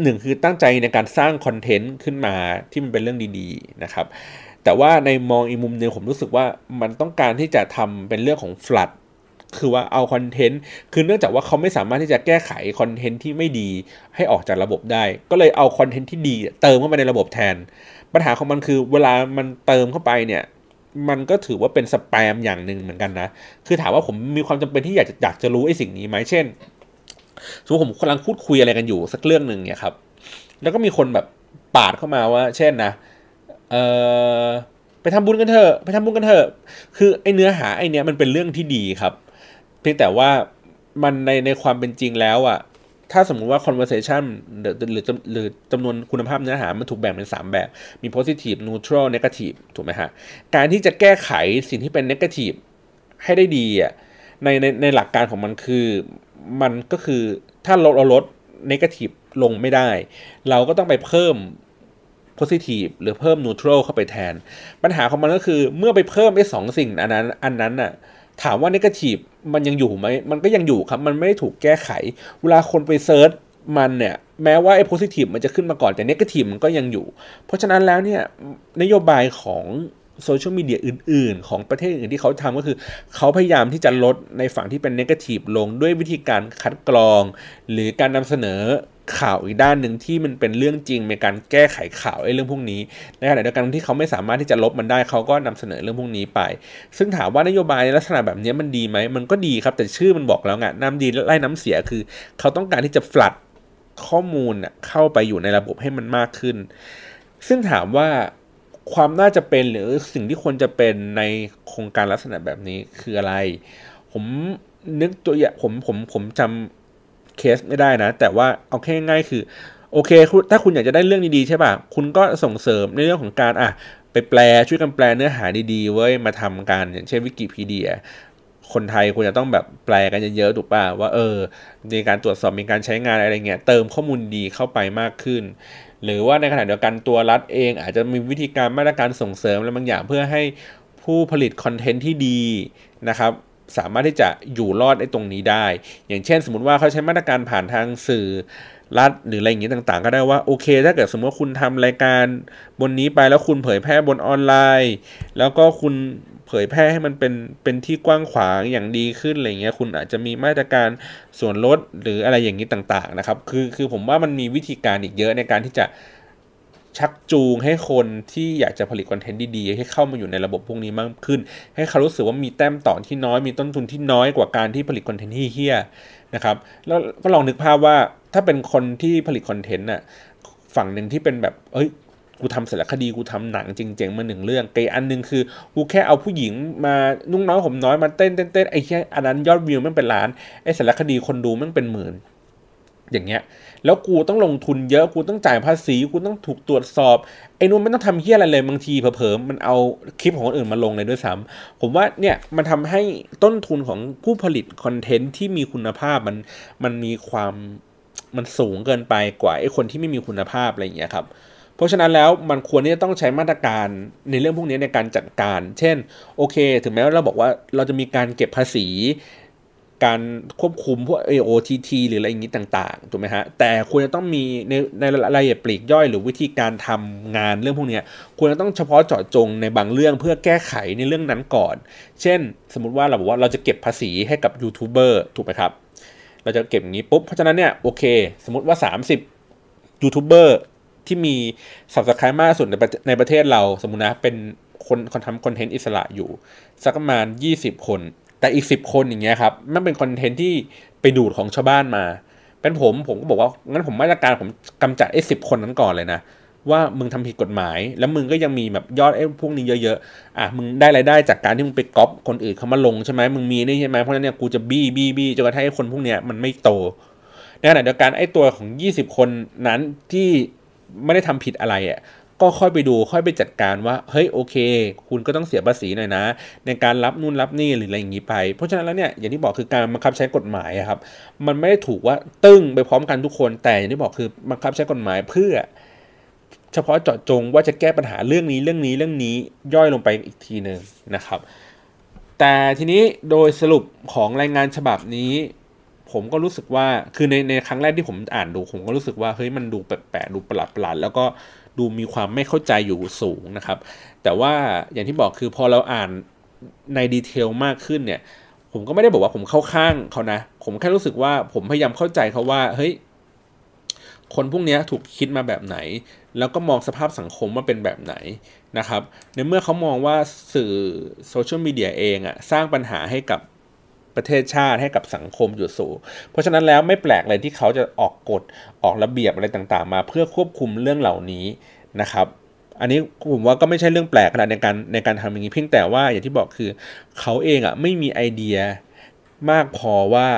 หนึ่งคือตั้งใจในการสร้างคอนเทนต์ขึ้นมาที่มันเป็นเรื่องดีๆนะครับแต่ว่าในมองอีกมุมนึงผมรู้สึกว่ามันต้องการที่จะทำเป็นเรื่องของฟลัดคือว่าเอาคอนเทนต์คือเนื่องจากว่าเขาไม่สามารถที่จะแก้ไขคอนเทนต์ที่ไม่ดีให้ออกจากระบบได้ก็เลยเอาคอนเทนต์ที่ดีเติมเข้ามาในระบบแทนปัญหาของมันคือเวลามันเติมเข้าไปเนี่ยมันก็ถือว่าเป็นสแปมอย่างหนึ่งเหมือนกันนะคือถามว่าผมมีความจำเป็นที่อยากจะรู้ไอ้สิ่งนี้ไหมเช่นสมมติผมกำลังพูดคุยอะไรกันอยู่สักเรื่องนึงเนี่ยครับแล้วก็มีคนแบบปาดเข้ามาว่าเช่นนะไปทำบุญกันเถอะคือไอ้เนื้อหาไอ้นี้มันเป็นเรื่องที่ดีครับเพียงแต่ว่ามันในความเป็นจริงแล้วอะถ้าสมมุติว่า conversation หรือจำนวนคุณภาพเนื้อหามันถูกแบ่งเป็น3แบบมี positive neutral negative ถูกไหมฮะการที่จะแก้ไขสิ่งที่เป็น negative ให้ได้ดีอ่ะในหลักการของมันคือมันก็คือถ้าเราลด negative ลงไม่ได้เราก็ต้องไปเพิ่ม positive หรือเพิ่ม neutral เข้าไปแทนปัญหาของมันก็คือเมื่อไปเพิ่มไอ้2สิ่งอันนั้นน่ะถามว่า negative มันยังอยู่ไหมมันก็ยังอยู่ครับมันไม่ได้ถูกแก้ไขเวลาคนไปเซิร์ชมันเนี่ยแม้ว่าไอ้ positive มันจะขึ้นมาก่อนแต่ negative มันก็ยังอยู่เพราะฉะนั้นแล้วเนี่ยนโยบายของโซเชียลมีเดียอื่นๆของประเทศอื่นที่เขาทำก็คือเขาพยายามที่จะลดในฝั่งที่เป็น negative ลงด้วยวิธีการคัดกรองหรือการนำเสนอข่าวอีกด้านหนึ่งที่มันเป็นเรื่องจริงในการแก้ไขข่าวไอ้เรื่องพวกนี้ในขณะเดียวกันที่เขาไม่สามารถที่จะลบมันได้เขาก็นำเสนอเรื่องพวกนี้ไปซึ่งถามว่านโยบายในลักษณะแบบนี้มันดีไหมมันก็ดีครับแต่ชื่อมันบอกแล้วไงน้ำดีไล่น้ำเสียคือเขาต้องการที่จะฟลัดข้อมูลเข้าไปอยู่ในระบบให้มันมากขึ้นซึ่งถามว่าความน่าจะเป็นหรือสิ่งที่ควรจะเป็นในโครงการลักษณะแบบนี้คืออะไรผมนึกตัวอย่างผมจำเคสไม่ได้นะแต่ว่าเอาแค่ง่ายคือโอเคถ้าคุณอยากจะได้เรื่องดีๆใช่ป่ะคุณก็ส่งเสริมในเรื่องของการไปแปลช่วยกันแปลเนื้อหาดีๆเว้ยมาทำกันอย่างเช่นวิกิพีเดียคนไทยควรจะต้องแบบแปลกันเยอะๆถูกป่ะว่าในการตรวจสอบมีการใช้งานอะไรเงี้ยเติมข้อมูลดีเข้าไปมากขึ้นหรือว่าในขณะเดียวกันตัวรัฐเองอาจจะมีวิธีการมาตรการส่งเสริมอะไรบางอย่างเพื่อให้ผู้ผลิตคอนเทนต์ที่ดีนะครับ สามารถที่จะอยู่รอดไอ้ตรงนี้ได้อย่างเช่นสมมติว่าเขาใช้มาตรการผ่านทางสื่อรัฐหรืออะไรอย่างนี้ต่างๆก็ได้ว่าโอเคถ้าเกิดสมมติว่าคุณทำรายการบนนี้ไปแล้วคุณเผยแพร่บนออนไลน์แล้วก็คุณเผยแพร่ให้มันเป็นที่กว้างขวางอย่างดีขึ้นอะไรเงี้ยคุณอาจจะมีมาตรการส่วนลดหรืออะไรอย่างนี้ต่างๆนะครับคือผมว่ามันมีวิธีการอีกเยอะในการที่จะชักจูงให้คนที่อยากจะผลิตคอนเทนต์ดีๆให้เข้ามาอยู่ในระบบพวกนี้มากขึ้นให้เขารู้สึกว่ามีแต้มต่อที่น้อยมีต้นทุนที่น้อยกว่าการที่ผลิตคอนเทนต์ที่เหี้ยนะครับแล้วก็ลองนึกภาพว่าถ้าเป็นคนที่ผลิตคอนเทนต์น่ะฝั่งหนึ่งที่เป็นแบบเอ้ยกูทำสารคดีกูทำหนังจริงๆมาหนึ่งเรื่องไอ้อันนึงคือกูแค่เอาผู้หญิงมานุ่งน้อยห่มน้อยมาเต้นเต้นไอ้แค่อันนั้นยอดวิวมันเป็นล้านไอ้สารคดีคนดูมันเป็นหมื่นอย่างเงี้ยแล้วกูต้องลงทุนเยอะกูต้องจ่ายภาษีกูต้องถูกตรวจสอบไอ้นู่นไม่ต้องทำเหี้ยอะไรเลยบางทีเผลอๆมันเอาคลิปของคนอื่นมาลงเลยด้วยซ้ำผมว่าเนี่ยมันทำให้ต้นทุนของผู้ผลิตคอนเทนต์ที่มีคุณภาพมันมีความมันสูงเกินไปกว่าไอ้คนที่ไม่มีคุณภาพอะไรอย่างเงี้ยครับเพราะฉะนั้นแล้วมันควรที่จะต้องใช้มาตรการในเรื่องพวกนี้ในการจัดการเช่นโอเคถึงแม้ว่าเราบอกว่าเราจะมีการเก็บภาษีการควบคุมพวก OTT หรืออะไรอย่างนี้ต่างๆถูกไหมฮะแต่ควรจะต้องมีในรายละเอียดปลีกย่อยหรือวิธีการทำงานเรื่องพวกนี้ควรจะต้องเฉพาะเจาะจงในบางเรื่องเพื่อแก้ไขในเรื่องนั้นก่อนเช่นสมมติว่าเราบอกว่าเราจะเก็บภาษีให้กับยูทูบเบอร์ถูกไหมครับเราจะเก็บอย่างนี้ปุ๊บเพราะฉะนั้นเนี่ยโอเคสมมติว่า30ยูทูบเบอร์ที่มี Subscribe มากสุดในประเทศเราสมมุตินะเป็นคนทำคอนเทนต์อิสระอยู่สักประมาณ20คนแต่อีก10คนอย่างเงี้ยครับมันเป็นคอนเทนต์ที่ไปดูดของชาวบ้านมาเป็นผมก็บอกว่างั้นผมมาตรการผมกำจัดไอ้10คนนั้นก่อนเลยนะว่ามึงทำผิดกฎหมายแล้วมึงก็ยังมีแบบยอดไอ้พวกนี้เยอะๆอ่ะมึงได้รายได้จากการที่มึงไปก๊อปคนอื่นเขามาลงใช่ไหมมึงมีนี่ใช่ไหมเพราะฉะนั้นเนี่ยกูจะบี้จนกระทั่งไอ้คนพวกเนี้ยมันไม่โตในขณะเดียวกันไอ้ตัวของ20คนนั้นที่ไม่ได้ทำผิดอะไรอ่ะก็ค่อยไปดูค่อยไปจัดการว่าเฮ้ยโอเคคุณก็ต้องเสียภาษีหน่อยนะในการรับนู่นรับนี่หรืออะไรอย่างนี้ไปเพราะฉะนั้นแล้วเนี่ยอย่างที่บอกคือการบังคับใช้กฎหมายครับมันไม่ได้ถูกว่าตึ้งไปพร้อมกันทุกคนแต่อย่างที่บอกคือบังคับใช้กฎหมายเพื่อเฉพาะเจาะจงว่าจะแก้ปัญหาเรื่องนี้ย่อยลงไปอีกทีนึงนะครับแต่ทีนี้โดยสรุปของรายงานฉบับนี้ผมก็รู้สึกว่าคือในครั้งแรกที่ผมอ่านดูผมก็รู้สึกว่าเฮ้ยมันดูแปลกๆดูประหลาดๆแล้วก็ดูมีความไม่เข้าใจอยู่สูงนะครับแต่ว่าอย่างที่บอกคือพอเราอ่านในดีเทลมากขึ้นเนี่ยผมก็ไม่ได้บอกว่าผมเข้าข้างเขานะผมแค่รู้สึกว่าผมพยายามเข้าใจเขาว่าเฮ้ยคนพวกนี้ถูกคิดมาแบบไหนแล้วก็มองสภาพสังคมว่าเป็นแบบไหนนะครับในเมื่อเขามองว่าสื่อโซเชียลมีเดียเองอะสร้างปัญหาให้กับประเทศชาติให้กับสังคมอยู่สูงเพราะฉะนั้นแล้วไม่แปลกเลยที่เขาจะออกกฎออกระเบียบอะไรต่างๆมาเพื่อควบคุมเรื่องเหล่านี้นะครับอันนี้ผมว่าก็ไม่ใช่เรื่องแปลกขนาดในการทำอย่างนี้เพียงแต่ว่าอย่างที่บอกคือเขาเองไม่มีไอเดียมากพอว่า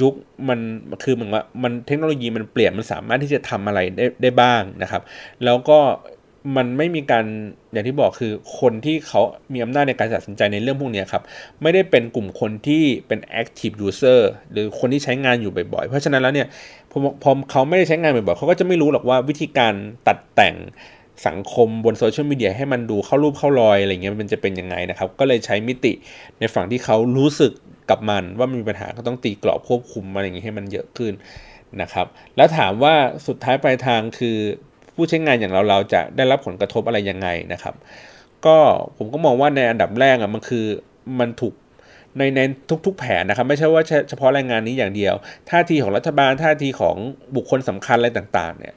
ยุคมันคือเหมือนว่ามันเทคโนโลยีมันเปลี่ยนมันสามารถที่จะทำอะไรได้บ้างนะครับแล้วก็มันไม่มีการอย่างที่บอกคือคนที่เขามีอำนาจในการตัดสินใจในเรื่องพวกนี้ครับไม่ได้เป็นกลุ่มคนที่เป็น active user หรือคนที่ใช้งานอยู่บ่อยๆเพราะฉะนั้นแล้วเนี่ยพอเขาไม่ได้ใช้งานบ่อยๆเขาก็จะไม่รู้หรอกว่าวิธีการตัดแต่งสังคมบนโซเชียลมีเดียให้มันดูเข้ารูปเข้ารอยอะไรเงี้ยมันจะเป็นยังไงนะครับก็เลยใช้มิติในฝั่งที่เขารู้สึกกับมันว่ามันมีปัญหาก็ต้องตีกรอบควบคุมอะไรอย่างเงี้ยให้มันเยอะขึ้นนะครับแล้วถามว่าสุดท้ายปลายทางคือผู้ใช้งานอย่างเราจะได้รับผลกระทบอะไรยังไงนะครับก็ผมก็มองว่าในอันดับแรกมันคือมันถูกในทุกๆแผนนะครับไม่ใช่ว่าเฉพาะรายงานนี้อย่างเดียวท่าทีของรัฐบาลท่าทีของบุคคลสำคัญอะไรต่างๆเนี่ย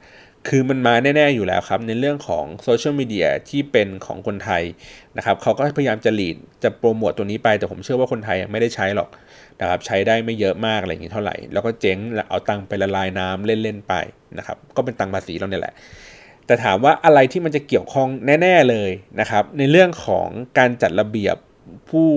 คือมันมาแน่ๆอยู่แล้วครับในเรื่องของโซเชียลมีเดียที่เป็นของคนไทยนะครับเขาก็พยายามจะleadจะโปรโมทตัวนี้ไปแต่ผมเชื่อว่าคนไทยไม่ได้ใช้หรอกนะครับใช้ได้ไม่เยอะมากอะไรอย่างนี้เท่าไหร่แล้วก็เจ๊งเอาตังไปละลายน้ำเล่นๆไปนะครับก็เป็นตังภาษีเราเนี่ยแหละแต่ถามว่าอะไรที่มันจะเกี่ยวข้องแน่ๆเลยนะครับในเรื่องของการจัดระเบียบผู้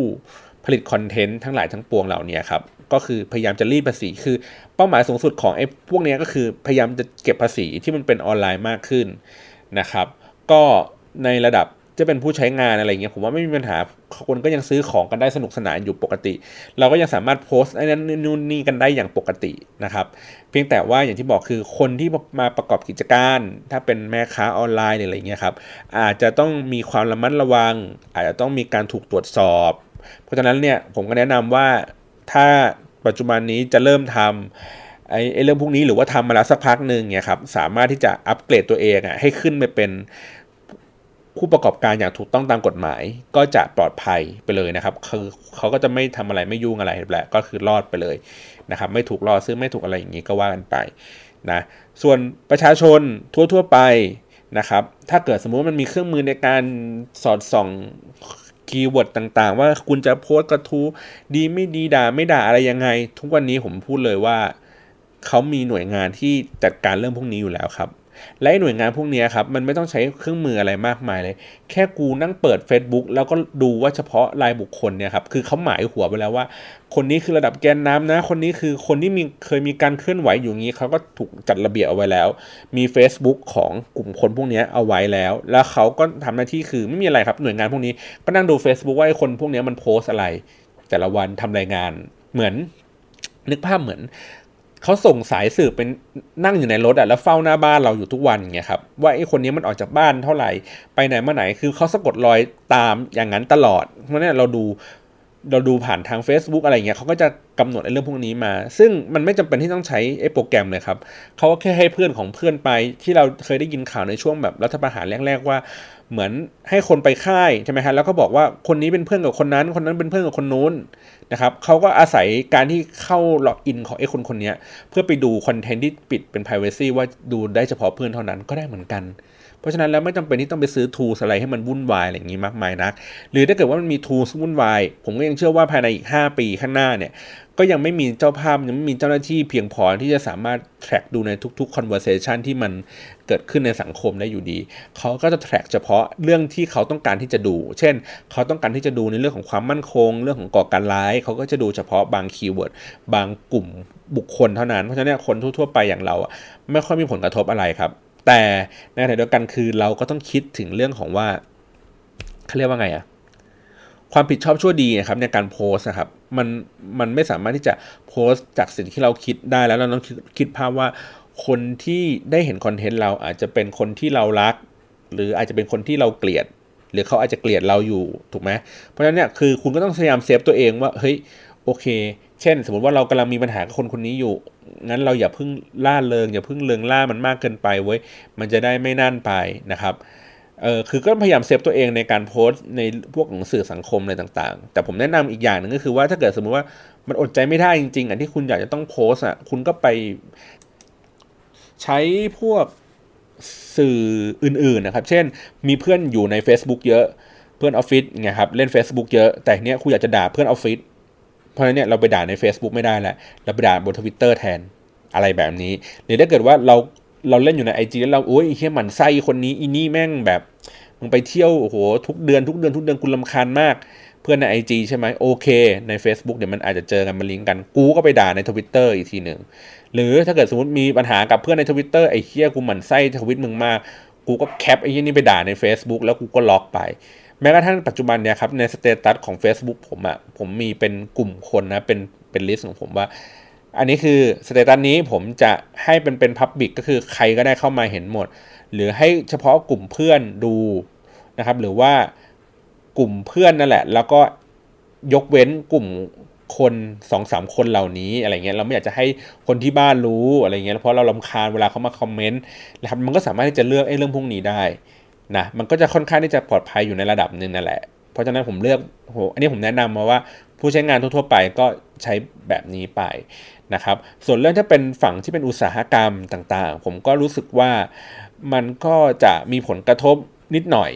ผลิตคอนเทนต์ทั้งหลายทั้งปวงเหล่านี้ครับก็คือพยายามจะรีดภาษีคือเป้าหมายสูงสุดของไอ้พวกนี้ก็คือพยายามจะเก็บภาษีที่มันเป็นออนไลน์มากขึ้นนะครับก็ในระดับจะเป็นผู้ใช้งานอะไรเงี้ยผมว่าไม่มีปัญหาคนก็ยังซื้อของกันได้สนุกสนานอยู่ปกติเราก็ยังสามารถโพสต์ไอ้นั้นนู่นนี่กันได้อย่างปกตินะครับเพียงแต่ว่าอย่างที่บอกคือคนที่มาประกอบกิจการถ้าเป็นแม่ค้าออนไลน์อะไรเงี้ยครับอาจจะต้องมีความระมัดระวังอาจจะต้องมีการถูกตรวจสอบ เพราะฉะนั้นเนี่ยผมก็แนะนำว่าถ้าปัจจุบันนี้จะเริ่มทำไอ้เรื่องพวกนี้หรือว่าทำมาแล้วสักพักหนึ่งเนี่ยครับสามารถที่จะอัปเกรดตัวเองอ่ะให้ขึ้นไปเป็นผู้ประกอบการอย่างถูกต้องตามกฎหมายก็จะปลอดภัยไปเลยนะครับคือเขาก็จะไม่ทำอะไรไม่ยุ่งอะไรแหละก็คือรอดไปเลยนะครับไม่ถูกล่อซื้อไม่ถูกอะไรอย่างนี้ก็ว่ากันไปนะส่วนประชาชนทั่วไปนะครับถ้าเกิดสมมุติมันมีเครื่องมือในการสอดส่องคีย์เวิร์ดต่างๆว่าคุณจะโพสต์กระทู้ดีไม่ดีด่าไม่ด่าอะไรยังไงทุกวันนี้ผมพูดเลยว่าเขามีหน่วยงานที่จัดการเรื่องพวกนี้อยู่แล้วครับและหน่วยงานพวกนี้ครับมันไม่ต้องใช้เครื่องมืออะไรมากมายเลยแค่กูนั่งเปิด Facebook แล้วก็ดูว่าเฉพาะรายบุคคลเนี่ยครับคือเขาหมายหัวไปแล้วว่าคนนี้คือระดับแกนน้ำนะคนนี้คือคนที่เคยมีการเคลื่อนไหวอยู่งี้เขาก็ถูกจัดระเบียบเอาไว้แล้วมี Facebook ของกลุ่มคนพวกนี้เอาไว้แล้วเขาก็ทำหน้าที่คือไม่มีอะไรครับหน่วยงานพวกนี้ก็นั่งดู Facebook ว่าคนพวกนี้มันโพสอะไรแต่ละวันทำรายงานเหมือนนึกภาพเหมือนเขาส่งสายสืบเป็นนั่งอยู่ในรถอ่ะแล้วเฝ้าหน้าบ้านเราอยู่ทุกวันอย่างเงี้ยครับว่าไอ้คนนี้มันออกจากบ้านเท่าไหร่ไปไหนมาไหนคือเขาสะกดรอยตามอย่างนั้นตลอดเพราะเนี่ยเราดูผ่านทาง Facebook อะไรเงี้ยเขาก็จะกำหนดไอ้เรื่องพวกนี้มาซึ่งมันไม่จำเป็นที่ต้องใช้ไอ้โปรแกรมเลยครับเขาก็แค่ให้เพื่อนของเพื่อนไปที่เราเคยได้ยินข่าวในช่วงแบบรัฐประหารแรกๆว่าเหมือนให้คนไปค่ายใช่ไหมฮะแล้วก็บอกว่าคนนี้เป็นเพื่อนกับคนนั้นคนนั้นเป็นเพื่อนกับคนนู้นนะครับเขาก็อาศัยการที่เข้าล็อกอินของไอ้คนนี้เพื่อไปดูคอนเทนต์ที่ปิดเป็น privacy ว่าดูได้เฉพาะเพื่อนเท่านั้นก็ได้เหมือนกันเพราะฉะนั้นแล้วไม่จำเป็นที่ต้องไปซื้อ tools อะไรให้มันวุ่นวายอะไรอย่างนี้มากมายนักหรือถ้าเกิดว่ามันมี tools วุ่นวายผมก็ยังเชื่อว่าภายในอีก5ปีข้างหน้าเนี่ยก็ยังไม่มีเจ้าภาพยังไม่มีเจ้าหน้าที่เพียงพอที่จะสามารถ track ดูในทุกๆ conversation ที่มันเกิดขึ้นในสังคมได้อยู่ดีเขาก็จะ track เฉพาะเรื่องที่เขาต้องการที่จะดูเช่นเขาต้องการที่จะดูในเรื่องของความมั่นคงเรื่องของก่อการร้ายเขาก็จะดูเฉพาะบาง keyword บางกลุ่มบุคคลเท่านั้นเพราะฉะนั้นคนทั่วๆไปอย่างเราไม่ค่อยมีผลกระทบอะไรครับแต่ในขณะเดียวกันคือเราก็ต้องคิดถึงเรื่องของว่าเขาเรียกว่าไงอะความผิดชอบชั่วดีนะครับในการโพสนะครับมันไม่สามารถที่จะโพสจากสิ่งที่เราคิดได้แล้วเราต้องคิดภาพว่าคนที่ได้เห็นคอนเทนต์เราอาจจะเป็นคนที่เรารักหรืออาจจะเป็นคนที่เราเกลียดหรือเขาอาจจะเกลียดเราอยู่ถูกไหมเพราะฉะนั้นเนี่ยคือคุณก็ต้องพยายามเซฟตัวเองว่าเฮ้ยโอเคเช่นสมมติว่าเรากำลังมีปัญหากับคนนี้อยู่งั้นเราอย่าเพิ่งล่าเริงอย่าเพิ่งเริงล่ามันมากเกินไปเว้ยมันจะได้ไม่นั่นไปนะครับคือก็พยายามเซฟตัวเองในการโพสต์ในพวกของสื่อสังคมอะไรต่างๆแต่ผมแนะนำอีกอย่างนึงก็คือว่าถ้าเกิดสมมติว่ามันอดใจไม่ได้จริงๆอ่ะที่คุณอยากจะต้องโพสต์อ่ะคุณก็ไปใช้พวกสื่ออื่นๆนะครับเช่นมีเพื่อนอยู่ใน Facebook เยอะเพื่อนออฟฟิศไงครับเล่น Facebook เยอะแต่เนี้ยคุณอยากจะด่าเพื่อนออฟฟิศเพราะฉะนั้นเนี่ยเราไปด่าใน Facebook ไม่ได้แล้วเราไปด่าบน Twitter แทนอะไรแบบนี้หรือถ้าเกิดว่าเราเล่นอยู่ใน IG แล้วเราโอ๊ยไอ้เหี้ยหมั่นไส้คนนี้อีนี่แม่งแบบมึงไปเที่ยวโอ้โหทุกเดือนกูรำคาญมากเพื่อนใน IG ใช่ไหมโอเคใน Facebook เดี๋ยวมันอาจจะเจอกันมันลิงก์กันกูก็ไปด่าใน Twitter อีกทีนึงหรือถ้าเกิดสมมุติมีปัญหากับเพื่อนใน Twitter ไอ้เหี้ยกูหมั่นไส้ทวิตมึงมากกูก็แคปไอ้เหี้ยนี่ไปด่าใน Facebook แล้วกูก็ล็อกไปแม้กระทั่งปัจจุบันเนี่ยครับในสเตตัสของ Facebook ผมอ่ะผมมีเป็นกลุ่มคนนะเป็นลิสต์ของผมว่าอันนี้คือสเตตัสนี้ผมจะให้เป็น Public ก็คือใครก็ได้เข้ามาเห็นหมดหรือให้เฉพาะกลุ่มเพื่อนดูนะครับหรือว่ากลุ่มเพื่อนนั่นแหละแล้วก็ยกเว้นกลุ่มคน 2-3 คนเหล่านี้อะไรเงี้ยเราไม่อยากจะให้คนที่บ้านรู้อะไรเงี้ยเพราะเรารำคาญเวลาเขามาคอมเมนต์นะครับมันก็สามารถที่จะเลือกไอ้เรื่องพวกนี้ได้นะมันก็จะค่อนข้างที่จะปลอดภัยอยู่ในระดับนึงนั่นแหละเพราะฉะนั้นผมเลือกโหอันนี้ผมแนะนำมาว่าผู้ใช้งานทั่วๆไปก็ใช้แบบนี้ไปนะครับส่วนเรื่องถ้าเป็นฝั่งที่เป็นอุตสาหกรรมต่างๆผมก็รู้สึกว่ามันก็จะมีผลกระทบนิดหน่อย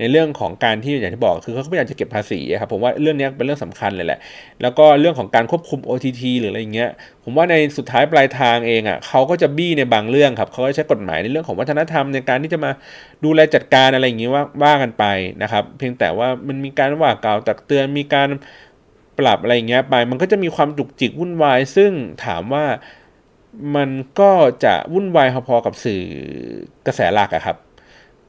ในเรื่องของการที่อย่างที่บอกคือเขาไม่อยากจะเก็บภาษีครับผมว่าเรื่องนี้เป็นเรื่องสำคัญเลยแหละแล้วก็เรื่องของการควบคุม OTT หรืออะไรอย่างเงี้ยผมว่าในสุดท้ายปลายทางเองอ่ะเขาก็จะบี้ในบางเรื่องครับเขาก็ใช้กฎหมายในเรื่องของวัฒนธรรมในการที่จะมาดูแลจัดการอะไรอย่างงี้ว่ากันไปนะครับเพียงแต่ว่ามันมีการว่ากล่าวตักเตือนมีการปรับอะไรอย่างเงี้ยไปมันก็จะมีความจุกจิกวุ่นวายซึ่งถามว่ามันก็จะวุ่นวายพอๆกับสื่อกระแสหลักอะครับ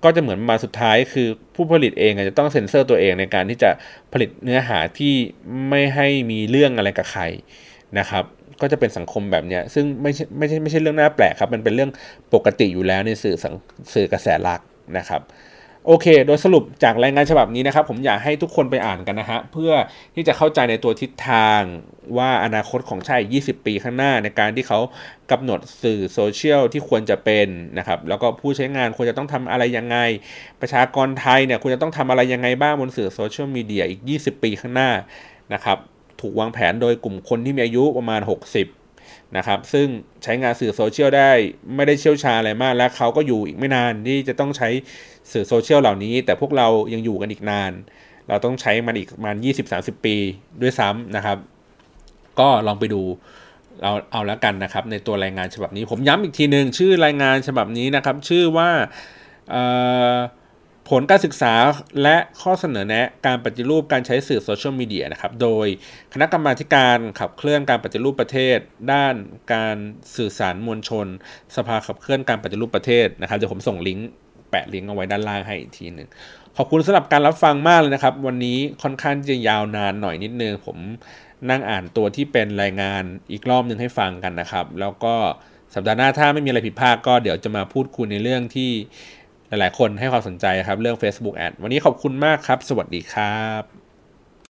ก็จะเหมือนมาสุดท้ายคือผู้ผลิตเองอาจจะต้องเซ็นเซอร์ตัวเองในการที่จะผลิตเนื้อหาที่ไม่ให้มีเรื่องอะไรกับใครนะครับก็จะเป็นสังคมแบบเนี้ยซึ่งไม่ใช่เรื่องน่าแปลกครับมันเป็นเรื่องปกติอยู่แล้วในสื่อกระแสหลักนะครับ โอเคโดยสรุปจากรายงานฉบับนี้นะครับผมอยากให้ทุกคนไปอ่านกันนะฮะเพื่อที่จะเข้าใจในตัวทิศทางว่าอนาคตของชาติ20 ปีข้างหน้าในการที่เขากำหนดสื่อโซเชียลที่ควรจะเป็นนะครับแล้วก็ผู้ใช้งานควรจะต้องทำอะไรยังไงประชากรไทยเนี่ยควรจะต้องทำอะไรยังไงบ้างบนสื่อโซเชียลมีเดียอีก20 ปีข้างหน้านะครับถูกวางแผนโดยกลุ่มคนที่มีอายุประมาณ60นะครับซึ่งใช้งานสื่อโซเชียลได้ไม่ได้เชี่ยวชาญอะไรมากและเขาก็อยู่อีกไม่นานที่จะต้องใช้สื่อโซเชียลเหล่านี้แต่พวกเรายังอยู่กันอีกนานเราต้องใช้มันอีกประมาณ 20-30 ปีด้วยซ้ำนะครับก็ลองไปดูเอาแล้วกันนะครับในตัวรายงานฉบับนี้ผมย้ำอีกทีนึงชื่อรายงานฉบับนี้นะครับชื่อว่าผลการศึกษาและข้อเสนอแนะการปฏิรูปการใช้สื่อโซเชียลมีเดียนะครับโดยคณะกรรมาการขับเคลื่อนการปฏิรูปประเทศด้านการสื่อสารมวลชนสภาขับเคลื่อนการปฏิรูปประเทศนะครับเดี๋ยวผมส่งลิงก์แปะลิงก์เอาไว้ด้านล่างให้อีกทีนึงขอบคุณสำหรับการรับฟังมากเลยนะครับวันนี้ค่อนข้างจะยาวนานหน่อยนิดนึงผมนั่งอ่านตัวที่เป็นรายงานอีกรอบนึงให้ฟังกันนะครับแล้วก็สัปดาห์หน้าถ้าไม่มีอะไรผิดพลาดก็เดี๋ยวจะมาพูดคุยในเรื่องที่หลายๆคนให้ความสนใจครับเรื่อง Facebook Ad วันนี้ขอบคุณมากครับสวัสดีครับ